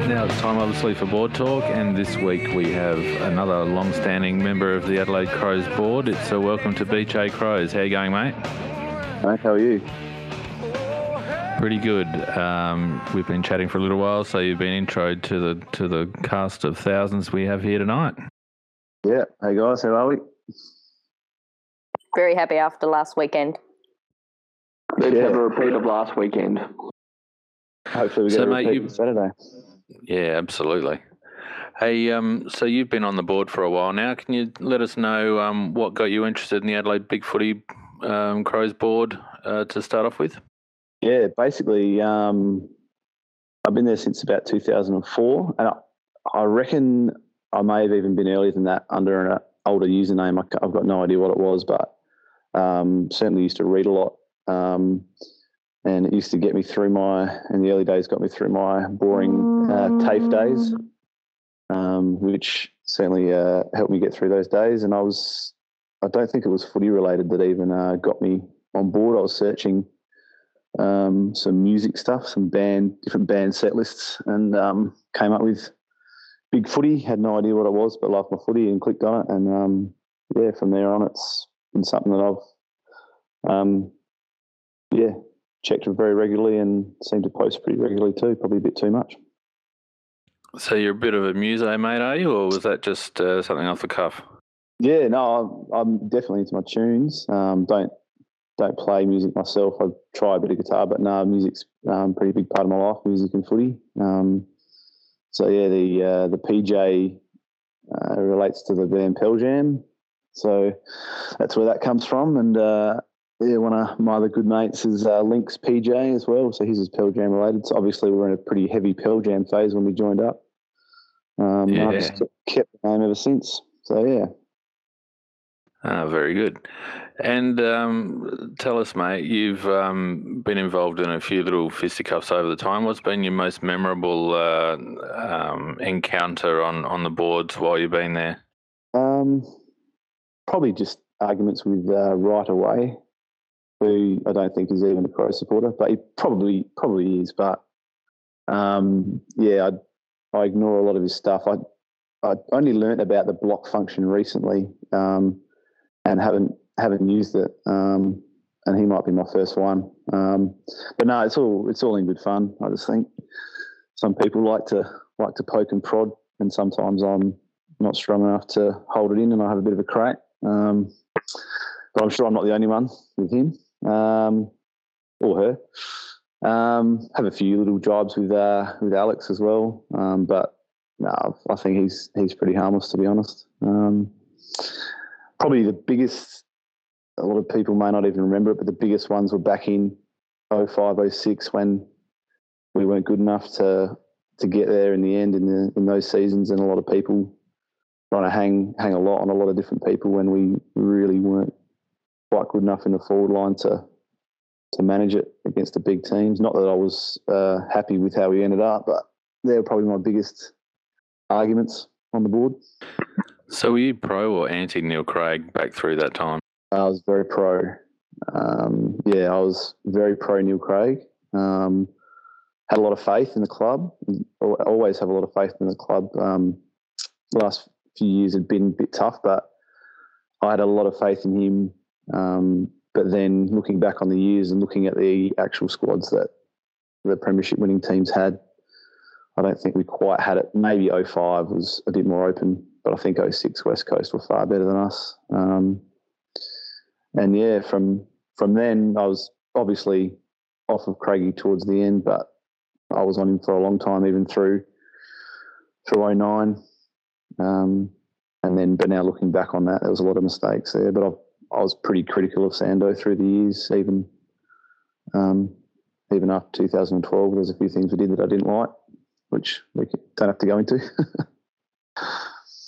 Now it's time, obviously, for Board Talk, and this week we have another long-standing member of the Adelaide Crows board. It's a welcome to B J Crows. How are you going, mate? Mate, how are you? Pretty good. Um, we've been chatting for a little while, so you've been introed to the to the cast of thousands we have here tonight. Yeah. Hey, guys. How are we? Very happy after last weekend. Let's yeah. have a repeat of last weekend. Hopefully we get so, a repeat mate, you... on Saturday. Yeah, absolutely. Hey, um, so you've been on the board for a while now. Can you let us know um, what got you interested in the Adelaide Big Footy um, Crows board uh, to start off with? Yeah, basically, um, I've been there since about two thousand four, and I, I reckon I may have even been earlier than that under an older username. I, I've got no idea what it was, but um, certainly used to read a lot. Um, And it used to get me through my, in the early days, got me through my boring uh, TAFE days, um, which certainly uh, helped me get through those days. And I was, I don't think it was footy related that even uh, got me on board. I was searching um, some music stuff, some band, different band set lists, and um, came up with Big Footy. Had no idea what it was, but loved my footy and clicked on it. And um, yeah, from there on, it's been something that I've, um, yeah. checked very regularly and seem to post pretty regularly too, probably a bit too much. So you're a bit of a muso, mate, are you? Or was that just uh, something off the cuff? Yeah, no, I'm, I'm definitely into my tunes. Um, don't don't play music myself. I try a bit of guitar, but no, nah, music's um, a pretty big part of my life, music and footy. Um, so, yeah, the uh, the P J uh, relates to the Van Pel Jam. So that's where that comes from. And, uh, yeah, one of my other good mates is uh, Link's P J as well. So his is Pel Jam related. So obviously we were in a pretty heavy Pel Jam phase when we joined up. Um, yeah. I've just kept the name ever since. So, yeah. Ah, very good. And um, tell us, mate, you've um, been involved in a few little fisticuffs over the time. What's been your most memorable uh, um, encounter on, on the boards while you've been there? Um, probably just arguments with uh, Right Away, who I don't think is even a Crow supporter, but he probably probably is. But, um, yeah, I, I ignore a lot of his stuff. I, I only learnt about the block function recently. Um, and haven't haven't used it, um, and he might be my first one. Um, but no, it's all it's all in good fun. I just think some people like to like to poke and prod, and sometimes I'm not strong enough to hold it in, and I have a bit of a crack. Um, but I'm sure I'm not the only one with him um, or her. Um, have a few little jibes with uh, with Alex as well, um, but no, I think he's he's pretty harmless, to be honest. Um, Probably the biggest, a lot of people may not even remember it, but the biggest ones were back in oh five, oh six when we weren't good enough to to get there in the end in the, in those seasons, and a lot of people trying to hang hang a lot on a lot of different people when we really weren't quite good enough in the forward line to to manage it against the big teams. Not that I was uh, happy with how we ended up, but they were probably my biggest arguments on the board. So were you pro or anti-Neil Craig back through that time? I was very pro. Um, yeah, I was very pro-Neil Craig. Um, had a lot of faith in the club. Always have a lot of faith in the club. Um, the last few years had been a bit tough, but I had a lot of faith in him. Um, but then looking back on the years and looking at the actual squads that the premiership winning teams had, I don't think we quite had it. Maybe oh five was a bit more open, but I think oh six West Coast were far better than us. Um, and, yeah, from from then I was obviously off of Craigie towards the end, but I was on him for a long time, even through through oh nine. Um, and then, but now looking back on that, there was a lot of mistakes there. But I, I was pretty critical of Sando through the years, even, um, even after two thousand twelve. There was a few things we did that I didn't like, which we don't have to go into.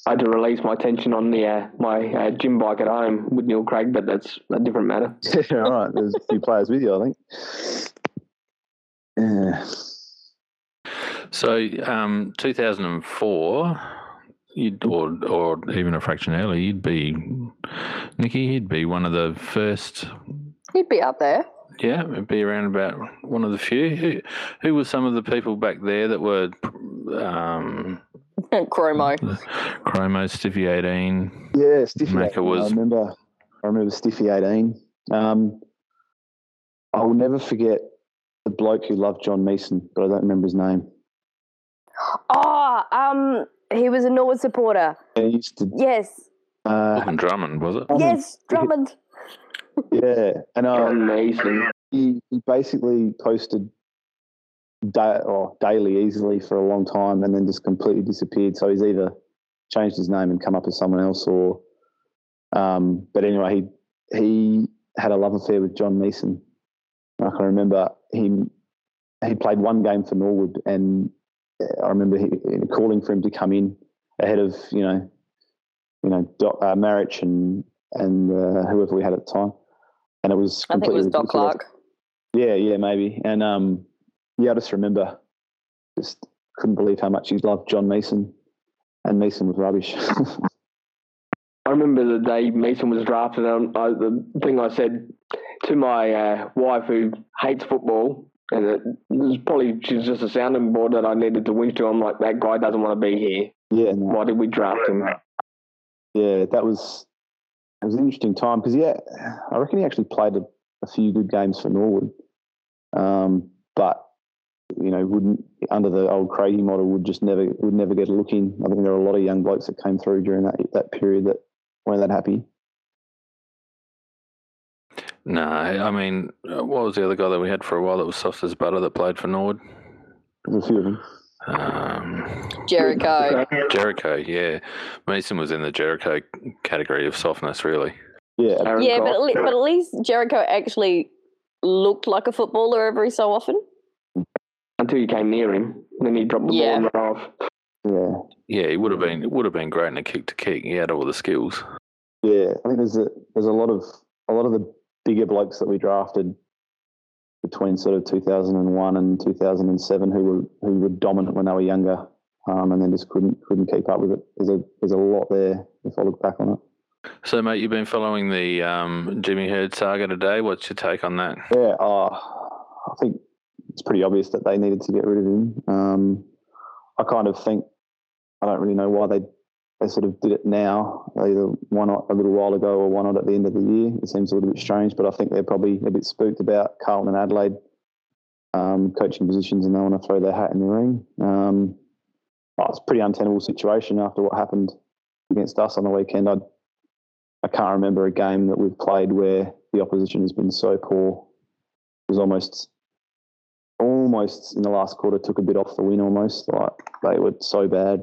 I had to release my tension on the uh, my uh, gym bike at home with Neil Craig, but that's a different matter. Yeah, all right. There's a few players with you, I think. Yeah. So, um, two thousand four, you'd, or or even a fraction earlier, you'd be Nikki. You'd be one of the first. You'd be up there. Yeah, it'd be around about one of the few. Who, who were some of the people back there that were? Um, Chromo. Chromo, Stiffy eighteen. Yeah, Stiffy eighteen. Was... I remember I remember Stiffy eighteen. Um, I will never forget the bloke who loved John Meeson, but I don't remember his name. Oh, um, he was a Norwood supporter. Yeah, he used to... Yes. Uh, Drummond, was it? Yes, Drummond. Yeah. And, uh, John Meeson. He, he basically posted... Day, or daily easily for a long time, and then just completely disappeared. So he's either changed his name and come up as someone else, or um, but anyway, he he had a love affair with John Meeson. I can remember him. He played one game for Norwood, and I remember he, calling for him to come in ahead of you know, you know, Doc, uh, Marich and and uh, whoever we had at the time, and it was I think it was Doc Clark. Yeah, yeah, maybe, and um. Yeah, I just remember, just couldn't believe how much he loved John Meeson, and Meeson was rubbish. I remember the day Meeson was drafted, and I, the thing I said to my uh, wife, who hates football, and it was probably she's just a sounding board that I needed to winch to. I'm like, that guy doesn't want to be here. Yeah, no. Why did we draft him? Yeah, that was it was an interesting time because yeah, I reckon he actually played a, a few good games for Norwood, um, but. You know, wouldn't under the old Craigie model would just never would never get a look in. I think there were a lot of young blokes that came through during that that period that weren't that happy. No, I mean, what was the other guy that we had for a while that was soft as butter that played for Norwood? A few of them. Um, Jericho. Jericho, yeah. Mason was in the Jericho category of softness, really. Yeah, Aaron yeah, but at, le- but at least Jericho actually looked like a footballer every so often. Until you came near him, and then he dropped the yeah. ball and ran off. Yeah, yeah, he would have been. It would have been great in a kick to kick. He had all the skills. Yeah, I think there's a, there's a lot of a lot of the bigger blokes that we drafted between sort of two thousand one and two thousand seven who were who were dominant when they were younger, um, and then just couldn't couldn't keep up with it. There's a there's a lot there if I look back on it. So, mate, you've been following the um, Jimmy Hird saga today. What's your take on that? Yeah, uh, I think it's pretty obvious that they needed to get rid of him. Um, I kind of think I don't really know why they they sort of did it now. Either one not a little while ago or one not at the end of the year. It seems a little bit strange, but I think they're probably a bit spooked about Carlton and Adelaide um, coaching positions, and they want to throw their hat in the ring. Um, oh, it's a pretty untenable situation after what happened against us on the weekend. I I can't remember a game that we've played where the opposition has been so poor. It was almost. Almost in the last quarter took a bit off the win. Almost like they were so bad.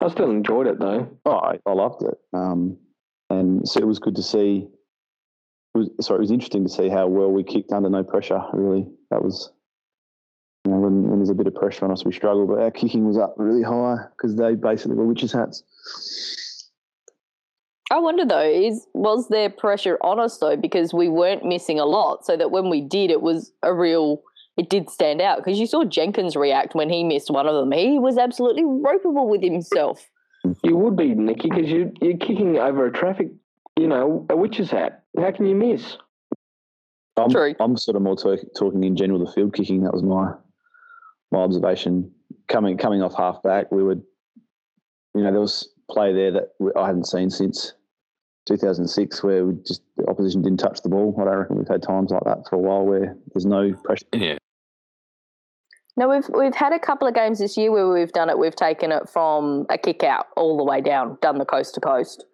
I still enjoyed it though. Oh, I, I loved it, um, and so it was good to see. It was, sorry, it was interesting to see how well we kicked under no pressure. Really, that was. You know, when, when there's a bit of pressure on us, we struggle, but our kicking was up really high because they basically were witches' hats. I wonder though, is was there pressure on us though, because we weren't missing a lot, so that when we did, it was a real, it did stand out, because you saw Jenkins react when he missed one of them. He was absolutely ropeable with himself. You would be, Nikki, because you, you're kicking over a traffic, you know, a witch's hat. How can you miss? I'm, True. I'm sort of more t- talking in general, the field kicking, that was my my observation. Coming, coming off half-back, we would, you know, there was play there that we, I hadn't seen since two thousand six, where we just the opposition didn't touch the ball. I don't reckon we've had times like that for a while where there's no pressure. Yeah. No, we've we've had a couple of games this year where we've done it. We've taken it from a kick out all the way down, done the coast to coast.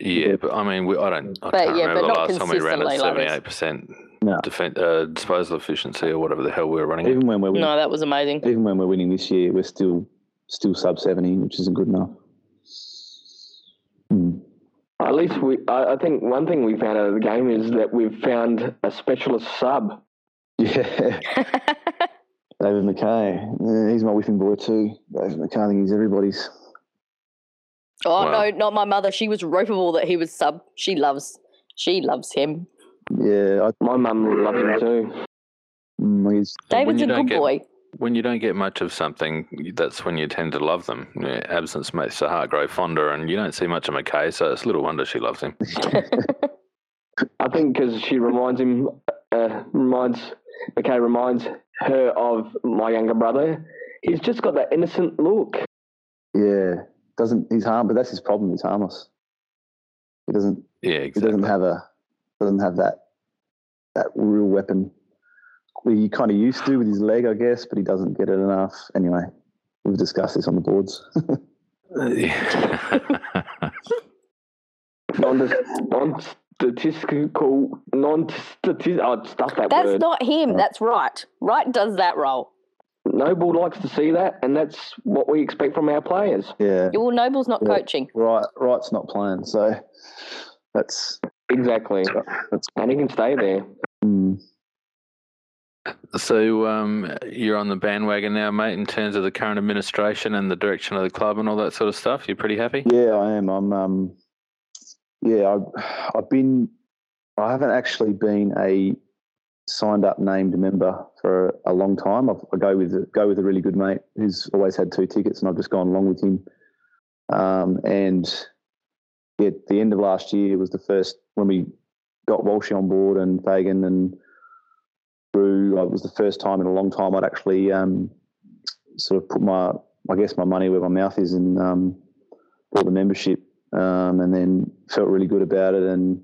Yeah, but I mean, we, I don't. I but, can't yeah, remember the last time we ran at seventy-eight percent no. defense uh, disposal efficiency or whatever the hell we were running. Even at. when we're winning, no, that was amazing. Even when we're winning this year, we're still still sub seventy, which isn't good enough. Hmm. At least we. I think one thing we found out of the game is that we've found a specialist sub. Yeah. David McKay. Yeah, he's my whipping boy too. David McKay, I think he's everybody's. Oh, wow. No, not my mother. She was ropeable that he was sub. She loves She loves him. Yeah. I, my mum loves him too. Mm, David's a good get, boy. When you don't get much of something, that's when you tend to love them. Yeah, absence makes the heart grow fonder, and you don't see much of McKay, so it's little wonder she loves him. I think because she reminds him, uh, reminds McKay reminds her of my younger brother. He's just got that innocent look. Yeah, doesn't he's harm? But that's his problem. He's harmless. He doesn't. Yeah, exactly. He doesn't have a doesn't have that that real weapon. He kind of used to with his leg, I guess, but he doesn't get it enough. Anyway, we've discussed this on the boards. Non-statistical, non-statistical. I'd stuff that that's word. That's not him. That's right. Right does that role. Noble likes to see that, and that's what we expect from our players. Yeah. Well, Noble's not yeah. coaching. Right, Right's not playing, so that's... Exactly. That's, that's, and he can stay there. Mm. So um, you're on the bandwagon now, mate, in terms of the current administration and the direction of the club and all that sort of stuff. You're pretty happy? Yeah, I am. I'm. Um, yeah, I, I've been. I haven't actually been a signed up named member for a long time. I've, I go with go with a really good mate who's always had two tickets, and I've just gone along with him. Um, and at the end of last year was the first when we got Walshy on board and Fagan and. Through, it was the first time in a long time I'd actually um, sort of put my, I guess, my money where my mouth is and um, bought the membership, um, and then felt really good about it and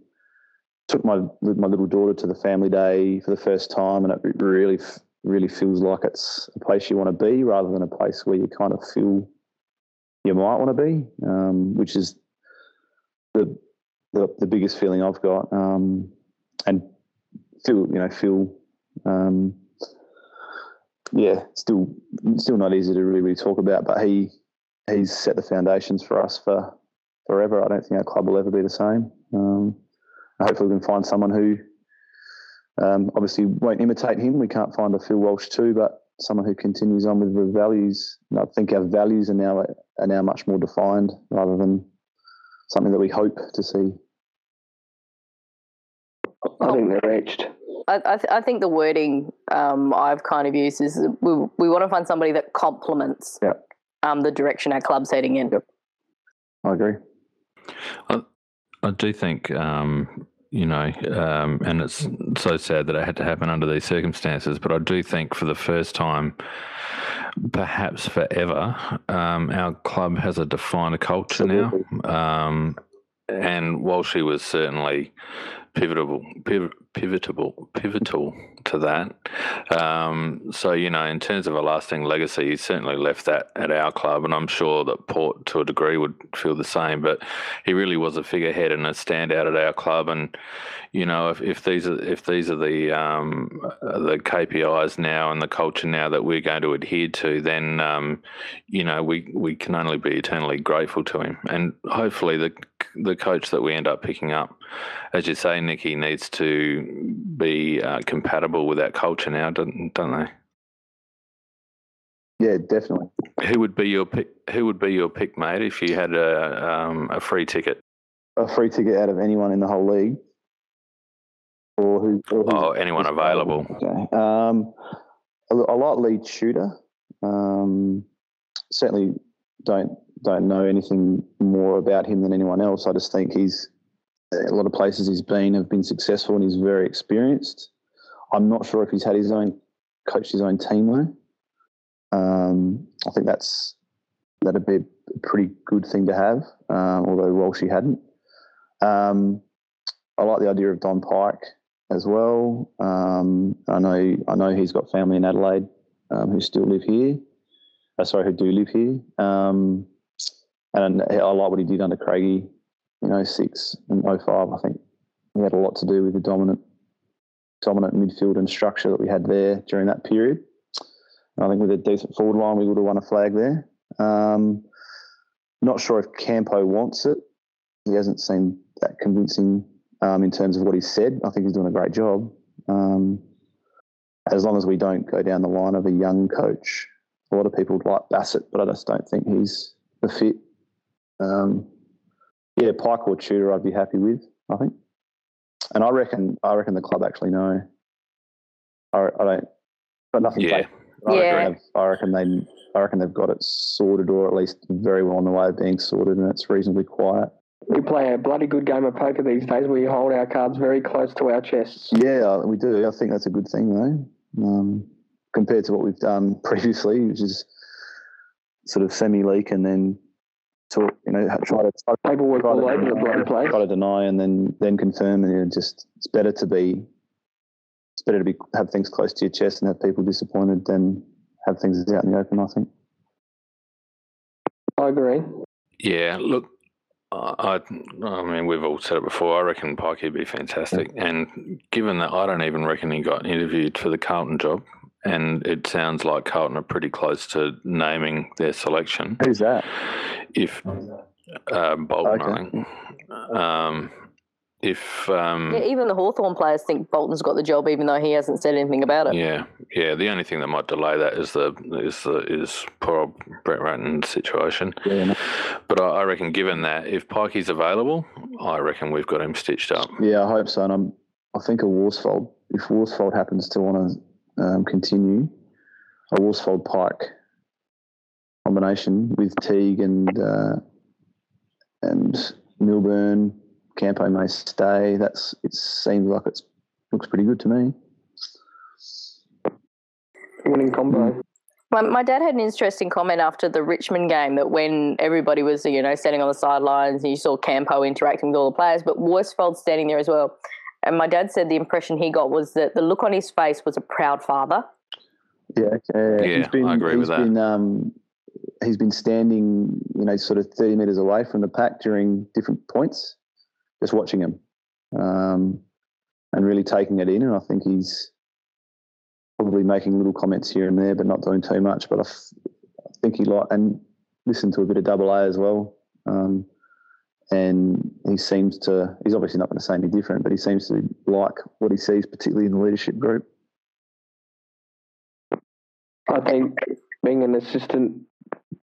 took my my little daughter to the family day for the first time, and it really, really feels like it's a place you want to be rather than a place where you kind of feel you might want to be, um, which is the the, the biggest feeling I've got, um, and feel, you know, feel, um, yeah, still, still not easy to really, really talk about. But he, he's set the foundations for us for forever. I don't think our club will ever be the same. Um, hopefully, we can find someone who, um, obviously, won't imitate him. We can't find a Phil Walsh too, but someone who continues on with the values. And I think our values are now are now much more defined, rather than something that we hope to see. I think they're etched. I, I, th- I think the wording um, I've kind of used is we we want to find somebody that complements yep. um, the direction our club's heading in. Yep. I agree. I, I do think, um, you know, um, and it's so sad that it had to happen under these circumstances, but I do think for the first time, perhaps forever, um, our club has a defined culture Absolutely. now. Um, and Walshy was certainly pivotal, piv- pivotal, pivotal to that. Um, so, you know, in terms of a lasting legacy, he certainly left that at our club, and I'm sure that Port, to a degree, would feel the same. But he really was a figurehead and a standout at our club. And you know, if, if these are if these are the um, the K P Is now and the culture now that we're going to adhere to, then um, you know, we we can only be eternally grateful to him. And hopefully, the the coach that we end up picking up, as you say, Nikki, needs to be uh, compatible with that culture now, don't, don't they? Yeah, definitely. Who would be your pick, who would be your pick, mate, if you had a um, a free ticket? A free ticket out of anyone in the whole league, or who? Or oh, anyone available. Okay. Um, I, I like lead shooter. Um, certainly don't. don't know anything more about him than anyone else. I just think he's, a lot of places he's been have been successful, and he's very experienced. I'm not sure if he's had his own, coached his own team though. Um, I think that's, that'd be a pretty good thing to have, uh, although Walshy hadn't. Um, I like the idea of Don Pike as well. Um, I know I know he's got family in Adelaide um, who still live here. Uh, sorry, who do live here. Um, And I like what he did under Craigie in oh six and oh five. I think he had a lot to do with the dominant dominant midfield and structure that we had there during that period. And I think with a decent forward line, we would have won a flag there. Um, not sure if Campo wants it. He hasn't seemed that convincing um, in terms of what he said. I think he's doing a great job. Um, as long as we don't go down the line of a young coach. A lot of people would like Bassett, but I just don't think he's the fit. Um, yeah, Pike or Tudor, I'd be happy with, I think. And I reckon, I reckon the club actually know. I, I don't, but nothing. Yeah, fake. I, yeah. Reckon I reckon they, I reckon they've got it sorted, or at least very well on the way of being sorted, and it's reasonably quiet. We play a bloody good game of poker these days. We hold our cards very close to our chests. Yeah, we do. I think that's a good thing, though, um, compared to what we've done previously, which is sort of semi-leak and then. To, you know, try to try to, try to, try to, try to deny and then, then confirm, and you know, just it's better to be it's better to be have things close to your chest and have people disappointed than have things out in the open. I think. I agree. Yeah, look, I I mean we've all said it before. I reckon Pike would be fantastic, yeah. And given that I don't even reckon he got interviewed for the Carlton job, and it sounds like Carlton are pretty close to naming their selection. Who's that? If uh, Bolton, okay. I think. Um, if um, yeah, even the Hawthorn players think Bolton's got the job, even though he hasn't said anything about it. Yeah, yeah. The only thing that might delay that is the is the is poor Brett Ratton's situation. Yeah, no. But I, I reckon, given that, if Pikey's available, I reckon we've got him stitched up. Yeah, I hope so. And I'm, I think a Worsfold, if Worsfold happens to want to um, continue, a Worsfold Pike. Combination with Teague and uh, and Milburn, Campo may stay. That's it. Seems like it looks pretty good to me. Winning combo. My, my dad had an interesting comment after the Richmond game that when everybody was you know standing on the sidelines and you saw Campo interacting with all the players, but Worsfold standing there as well. And my dad said the impression he got was that the look on his face was a proud father. Yeah, uh, yeah, he's been, I agree he's with been, that. Um, He's been standing, you know, sort of thirty metres away from the pack during different points, just watching him um, and really taking it in. And I think he's probably making little comments here and there, but not doing too much. But I, f- I think he liked and listened to a bit of Double A as well. Um, and he seems to, he's obviously not going to say any different, but he seems to like what he sees, particularly in the leadership group. I think being an assistant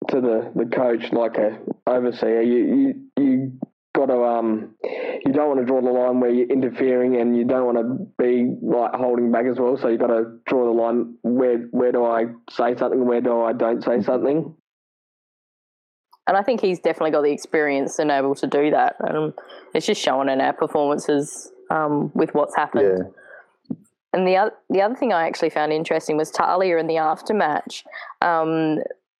to the, the coach, like a overseer, you you, you got to um you don't want to draw the line where you're interfering, and you don't want to be like holding back as well. So you got to draw the line where where do I say something, where do I don't say something. And I think he's definitely got the experience and able to do that. Um, it's just showing in our performances um, with what's happened. Yeah. And the other, the other thing I actually found interesting was Talia in the aftermatch. Um,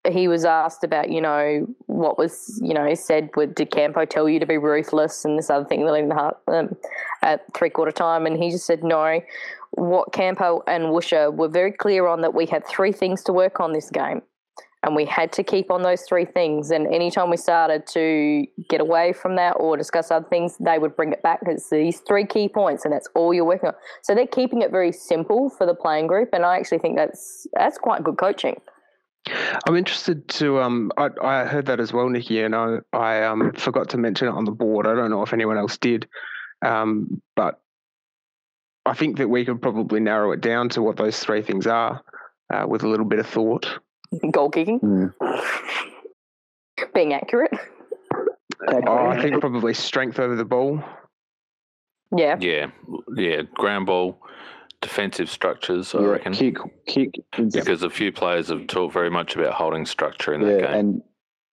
he was asked about, you know, what was, you know, said, would, did Campo tell you to be ruthless and this other thing um, at three-quarter time? And he just said no. What Campo and Woosha were very clear on that we had three things to work on this game, and we had to keep on those three things. And any time we started to get away from that or discuss other things, they would bring it back. It's these three key points, and that's all you're working on. So they're keeping it very simple for the playing group, and I actually think that's that's quite good coaching. I'm interested to um, – I, I heard that as well, Nikki, and I, I um, forgot to mention it on the board. I don't know if anyone else did, um, but I think that we could probably narrow it down to what those three things are uh, with a little bit of thought. Goal kicking, mm. being accurate. Oh, I think probably strength over the ball. Yeah, yeah, yeah. Ground ball, defensive structures. Yeah, I reckon kick, kick. Because a few players have talked very much about holding structure in yeah, that game. And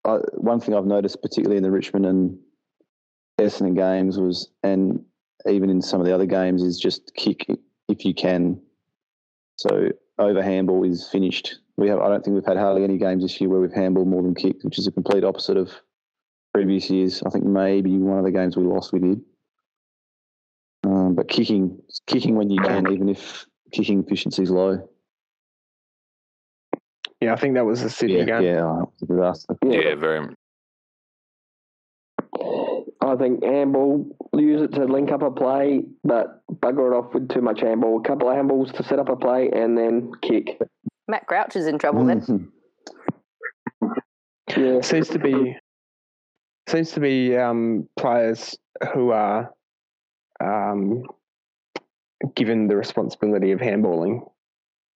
I, one thing I've noticed, particularly in the Richmond and Essendon games, was, and even in some of the other games, is just kick if you can. So over handball is finished. We have. I don't think we've had hardly any games this year where we've handballed more than kicked, which is a complete opposite of previous years. I think maybe one of the games we lost, we did. Um, but kicking, kicking when you can, even if kicking efficiency is low. Yeah, I think that was the City yeah, game. Yeah, it was a disaster. Yeah, yeah, very. I think handball, use it to link up a play, but bugger it off with too much handball. A couple of handballs to set up a play and then kick. Matt Crouch is in trouble then. yeah. Seems to be, seems to be um, players who are um, given the responsibility of handballing,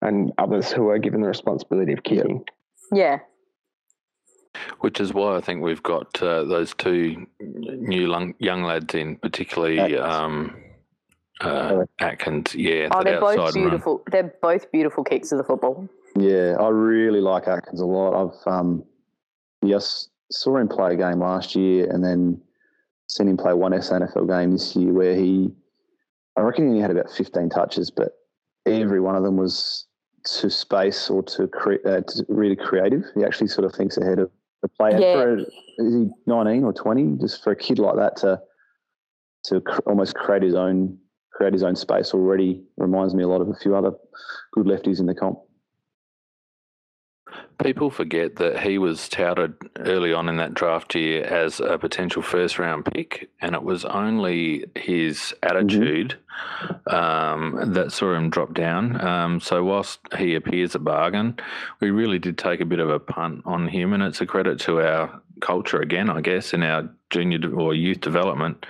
and others who are given the responsibility of kicking. Yeah. Which is why I think we've got uh, those two new lung, young lads in, particularly. Atkins. Um, uh, Atkins, yeah. Oh, they're both beautiful. Run. They're both beautiful kicks of the football. Yeah, I really like Atkins a lot. I've um, yes, saw him play a game last year, and then seen him play one S N F L game this year where he, I reckon he had about fifteen touches, but every one of them was to space or to, cre- uh, to really creative. He actually sort of thinks ahead of the player. Yeah. For a, is he nineteen or twenty? Just for a kid like that to to cr- almost create his own create his own space already reminds me a lot of a few other good lefties in the comp. People forget that he was touted early on in that draft year as a potential first-round pick, and it was only his attitude mm-hmm. um, that saw him drop down. Um, so whilst he appears a bargain, we really did take a bit of a punt on him, and it's a credit to our culture again, I guess, in our junior or youth development,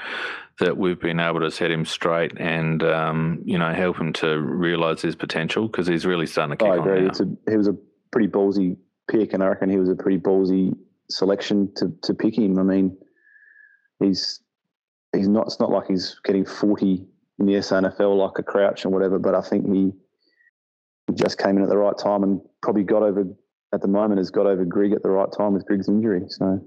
that we've been able to set him straight and, um, you know, help him to realise his potential, because he's really starting to kick I agree. on now. It's a, he was a pretty ballsy pick, and I reckon he was a pretty ballsy selection to, to pick him. I mean, he's he's not. It's not like he's getting forty in the S N F L like a Crouch and whatever, but I think he just came in at the right time and probably got over, at the moment, has got over Grigg at the right time with Grigg's injury. So...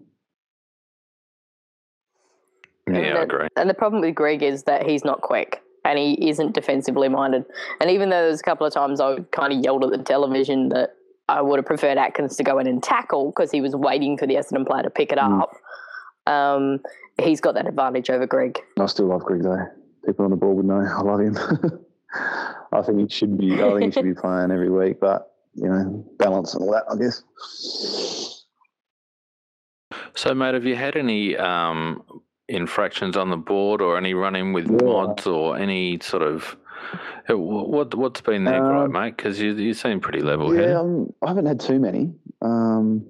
Yeah, and the, I agree. And the problem with Grigg is that he's not quick and he isn't defensively minded. And even though there's a couple of times I kind of yelled at the television that I would have preferred Atkins to go in and tackle because he was waiting for the Essendon player to pick it mm. up, um, he's got that advantage over Grigg. I still love Grigg though. People on the ball would know I love him. I think he should be. I think he should be playing every week, but you know, balance and all that, I guess. So, mate, have you had any? Um, infractions on the board or any run-in with yeah. mods or any sort of – what, what's been their gripe, um, mate? Because you you seem pretty level yeah, here. Um, I haven't had too many. Um,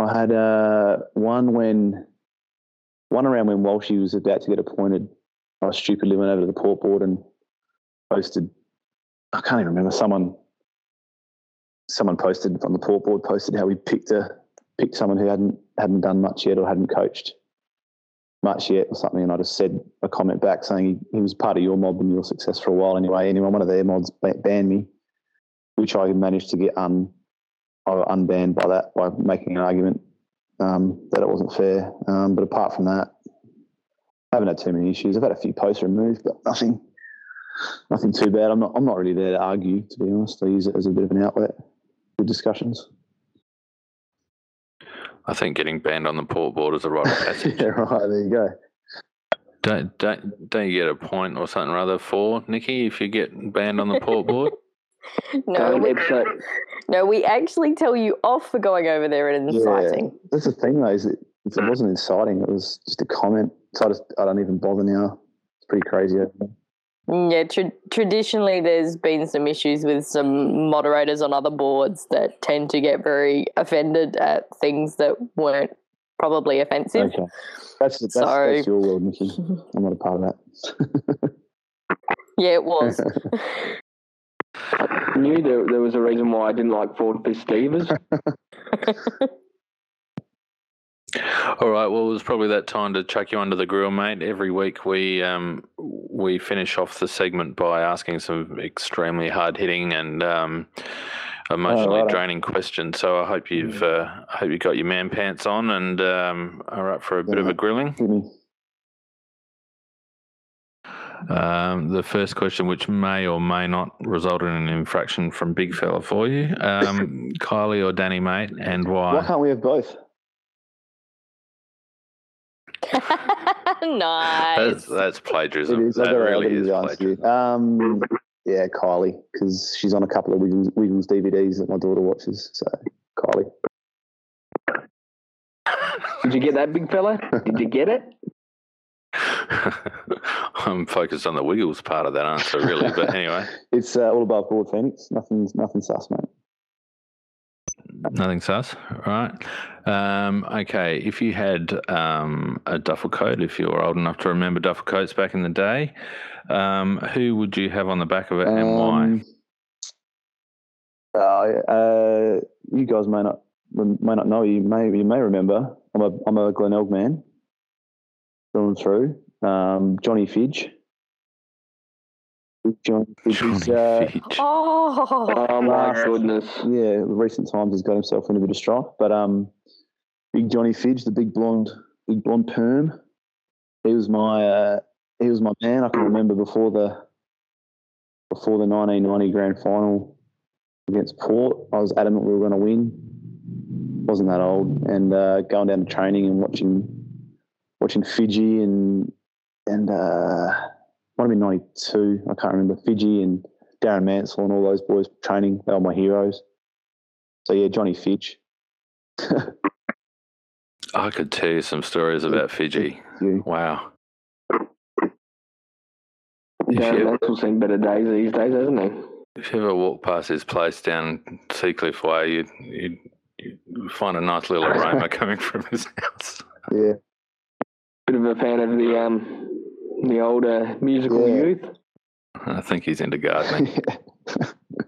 I had uh, one when – one around when Walshy was about to get appointed. I stupidly went over to the port board and posted – I can't even remember. Someone someone posted on the port board, posted how we picked a picked someone who hadn't hadn't done much yet or hadn't coached much yet or something, and I just said a comment back saying he, he was part of your mob and your success for a while anyway. Anyway, one of their mods banned me, which I managed to get un, I was unbanned by that by making an argument um, that it wasn't fair. Um, but apart from that, I haven't had too many issues. I've had a few posts removed, but nothing, nothing too bad. I'm not, I'm not really there to argue, to be honest. I use it as a bit of an outlet for discussions. I think getting banned on the port board is a rite of passage. Yeah, right. There you go. Don't don't don't you get a point or something or other for Nikki if you get banned on the port board? No, we, no, we actually tell you off for going over there and inciting. Yeah. That's the thing, though, is that if it wasn't inciting, it was just a comment. So I just I don't even bother now. It's pretty crazy. Yeah, tra- traditionally there's been some issues with some moderators on other boards that tend to get very offended at things that weren't probably offensive. Okay. That's, that's, so, that's your world, Nikki. I'm not a part of that. Yeah, it was. I knew there, there was a reason why I didn't like Ford Fist Stevers. All right, well, it was probably that time to chuck you under the grill, mate. Every week we um, we finish off the segment by asking some extremely hard-hitting and um, emotionally oh, right draining on. questions. So I hope you've uh, I hope you got your man pants on and um, are up for a yeah, bit mate. of a grilling. Mm-hmm. Um, the first question, which may or may not result in an infraction from Big Fella for you, um, Kylie or Danny, mate, and why? Why can't we have both? Nice. That's, that's plagiarism. It is. That really is plagiarism. Um, yeah, Kylie, because she's on a couple of Wiggles, Wiggles D V Ds that my daughter watches. So, Kylie. Did you get that, big fella? Did you get it? I'm focused on the Wiggles part of that answer, really. But anyway, it's uh, all above board, Phoenix. Nothing, nothing sus, mate. Nothing sus. All right. Um, okay. If you had um, a duffel coat, if you were old enough to remember duffel coats back in the day, um, who would you have on the back of it and um, why? Uh, you guys may not may not know. You may you may remember. I'm a I'm a Glenelg man through and through. Um, Johnny Fidge. John Fidge's, uh, oh, oh my goodness! Yeah, recent times he's got himself in a bit of strife, but um, big Johnny Fidge, the big blonde, big blonde perm. He was my uh, he was my man. I can remember before the before the nineteen ninety grand final against Port, I was adamant we were going to win. Wasn't that old? And uh, going down to training and watching watching Fidge and and. Uh, Might have been ninety-two, I can't remember. Fidge and Darren Mansell and all those boys training, they were my heroes. So, yeah, Johnny Fidge. I could tell you some stories about Fidge. Wow. Darren Mansell's seen better days these days, hasn't he? If you ever walk past his place down Seacliff Way, you'd, you'd, you'd find a nice little aroma coming from his house. Yeah. Bit of a fan of the... Um, The old uh, musical yeah. youth. I think he's into gardening.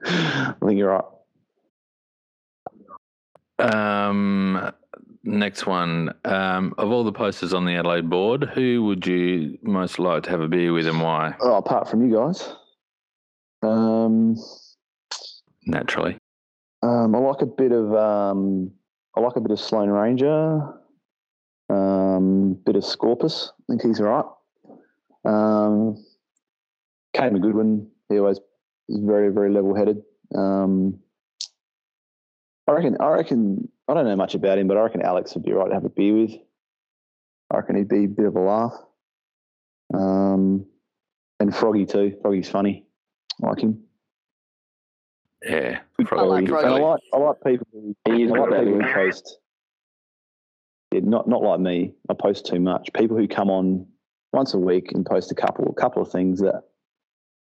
I think you're right. Um, next one. Um, of all the posters on the Adelaide board, who would you most like to have a beer with and why? Oh, apart from you guys. Um, Naturally. Um, I like a bit of um, I like a bit of Sloane Ranger. Um, bit of Scorpus. I think he's all right. Um, Kate McGoodwin, he always is very, very level-headed. Um, I reckon, I reckon, I don't know much about him, but I reckon Alex would be right to have a beer with. I reckon he'd be a bit of a laugh. Um, and Froggy too. Froggy's funny. I like him. Yeah, Froggy. I like Froggy. And I like, I like people who, I like people who post. yeah, not not like me. I post too much. People who come on once a week and post a couple a couple of things that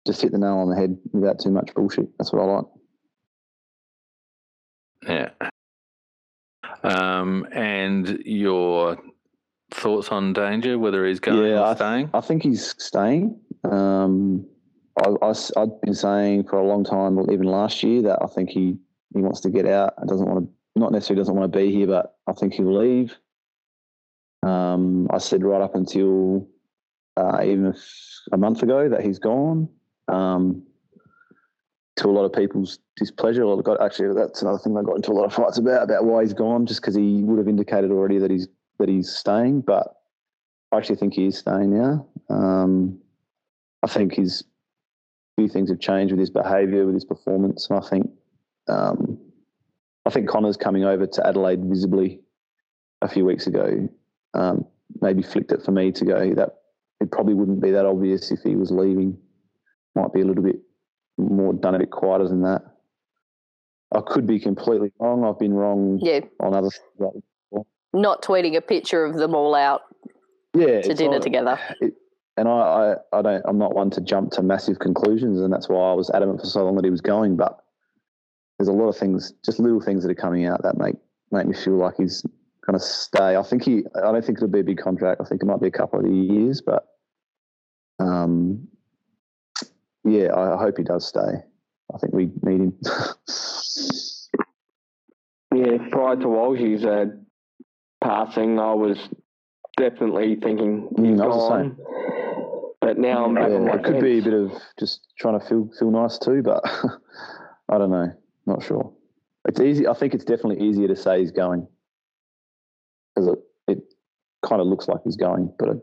just hit the nail on the head without too much bullshit. That's what I like. Yeah. Um, and your thoughts on Danger, whether he's going yeah, or I th- staying? I think he's staying. Um, I, I, I've been saying for a long time, even last year, that I think he, he wants to get out. Doesn't want to, not necessarily doesn't want to be here, but I think he'll leave. Um, I said right up until uh, even if a month ago that he's gone. Um, to a lot of people's displeasure. I got, actually, that's another thing I got into a lot of fights about, about why he's gone, just because he would have indicated already that he's that he's staying, but I actually think he is staying now. Um, I think his few things have changed with his behaviour, with his performance, and I think um, I think Connor's coming over to Adelaide visibly a few weeks ago um, maybe flicked it for me to go, that it probably wouldn't be that obvious if he was leaving. Might be a little bit more done a bit quieter than that. I could be completely wrong. I've been wrong yeah. on other things. Not tweeting a picture of them all out yeah, to dinner not, together. It, and I, I, I don't. I'm not one to jump to massive conclusions, and that's why I was adamant for so long that he was going. But there's a lot of things, just little things that are coming out that make make me feel like he's going to stay. I think he. I don't think it'll be a big contract. I think it might be a couple of years, but. Um, Yeah, I hope he does stay. I think we need him. Yeah, prior to Walshy's uh, passing, I was definitely thinking he's mm, gone. But now I'm back yeah, on my It could fence. Be a bit of just trying to feel feel nice too, but I don't know. Not sure. It's easy. I think it's definitely easier to say he's going because it, it kind of looks like he's going, but. It,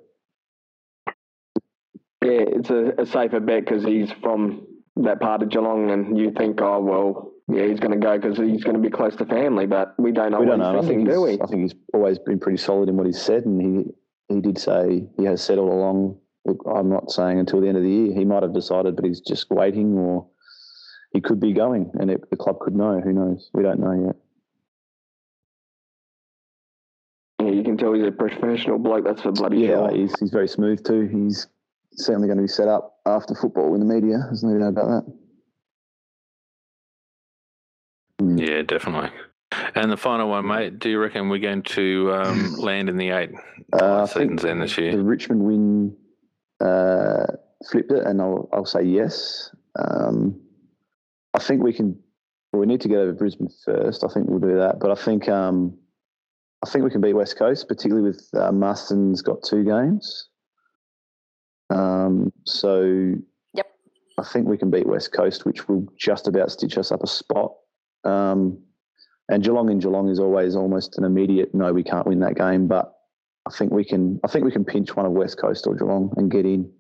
Yeah, it's a, a safer bet because he's from that part of Geelong and you think, oh, well, yeah, he's going to go because he's going to be close to family, but we don't know we what don't he's know. thinking, I think do we? I think he's always been pretty solid in what he's said, and he, he did say he has said all along, look, I'm not saying until the end of the year. He might have decided, but he's just waiting, or he could be going and it, the club could know. Who knows? We don't know yet. Yeah, you can tell he's a professional bloke. That's for bloody yeah, sure. Yeah, he's, he's very smooth too. He's... certainly going to be set up after football in the media. There's no doubt about that. Mm. Yeah, definitely. And the final one, mate, do you reckon we're going to um, land in the eight? Uh, season's end this year. The Richmond win uh, flipped it, and I'll, I'll say yes. Um, I think we can. Well, we need to get over Brisbane first. I think we'll do that, but I think um, I think we can beat West Coast, particularly with uh, Marston's got two games. Um, so yep. I think we can beat West Coast, which will just about stitch us up a spot. Um, and Geelong in Geelong is always almost an immediate, no, we can't win that game, but I think we can, I think we can pinch one of West Coast or Geelong and get in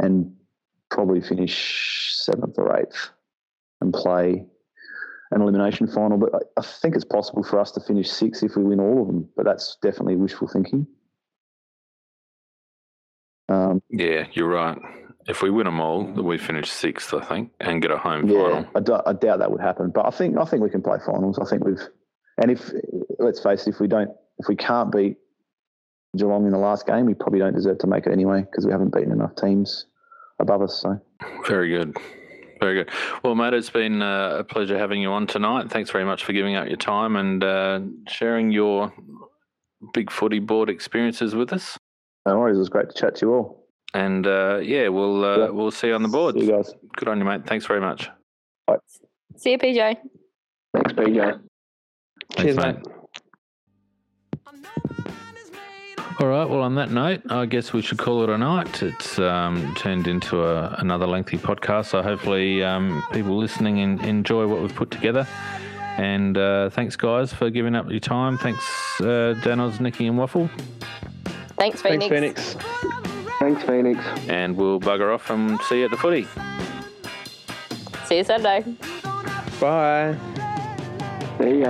and probably finish seventh or eighth and play an elimination final. But I, I think it's possible for us to finish sixth if we win all of them, but that's definitely wishful thinking. Um, yeah, you're right. If we win them all, we finish sixth, I think, and get a home yeah, final. I, d- I doubt that would happen, but I think I think we can play finals. I think we've, and if let's face it, if we don't, if we can't beat Geelong in the last game, we probably don't deserve to make it anyway because we haven't beaten enough teams above us. So very good, very good. Well, mate, it's been uh, a pleasure having you on tonight. Thanks very much for giving up your time and uh, sharing your big footy board experiences with us. No worries. It was great to chat to you all. And, uh, yeah, we'll uh, yeah. we'll see you on the board. See you guys. Good on you, mate. Thanks very much. Bye. See you, P J. Thanks, P J. Cheers, mate. mate. All right, well, on that note, I guess we should call it a night. It's um, turned into a, another lengthy podcast, so hopefully um, people listening in, enjoy what we've put together. And uh, thanks, guys, for giving up your time. Thanks, uh, Danos, Nikki and Waffle. Thanks, Phoenix. Thanks, Phoenix. Thanks, Phoenix. And we'll bugger off and see you at the footy. See you Sunday. Bye. See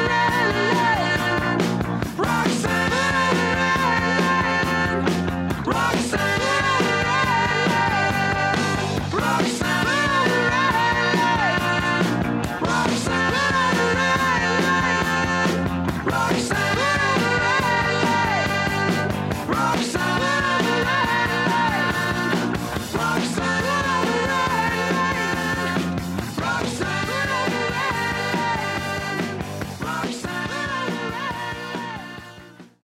ya.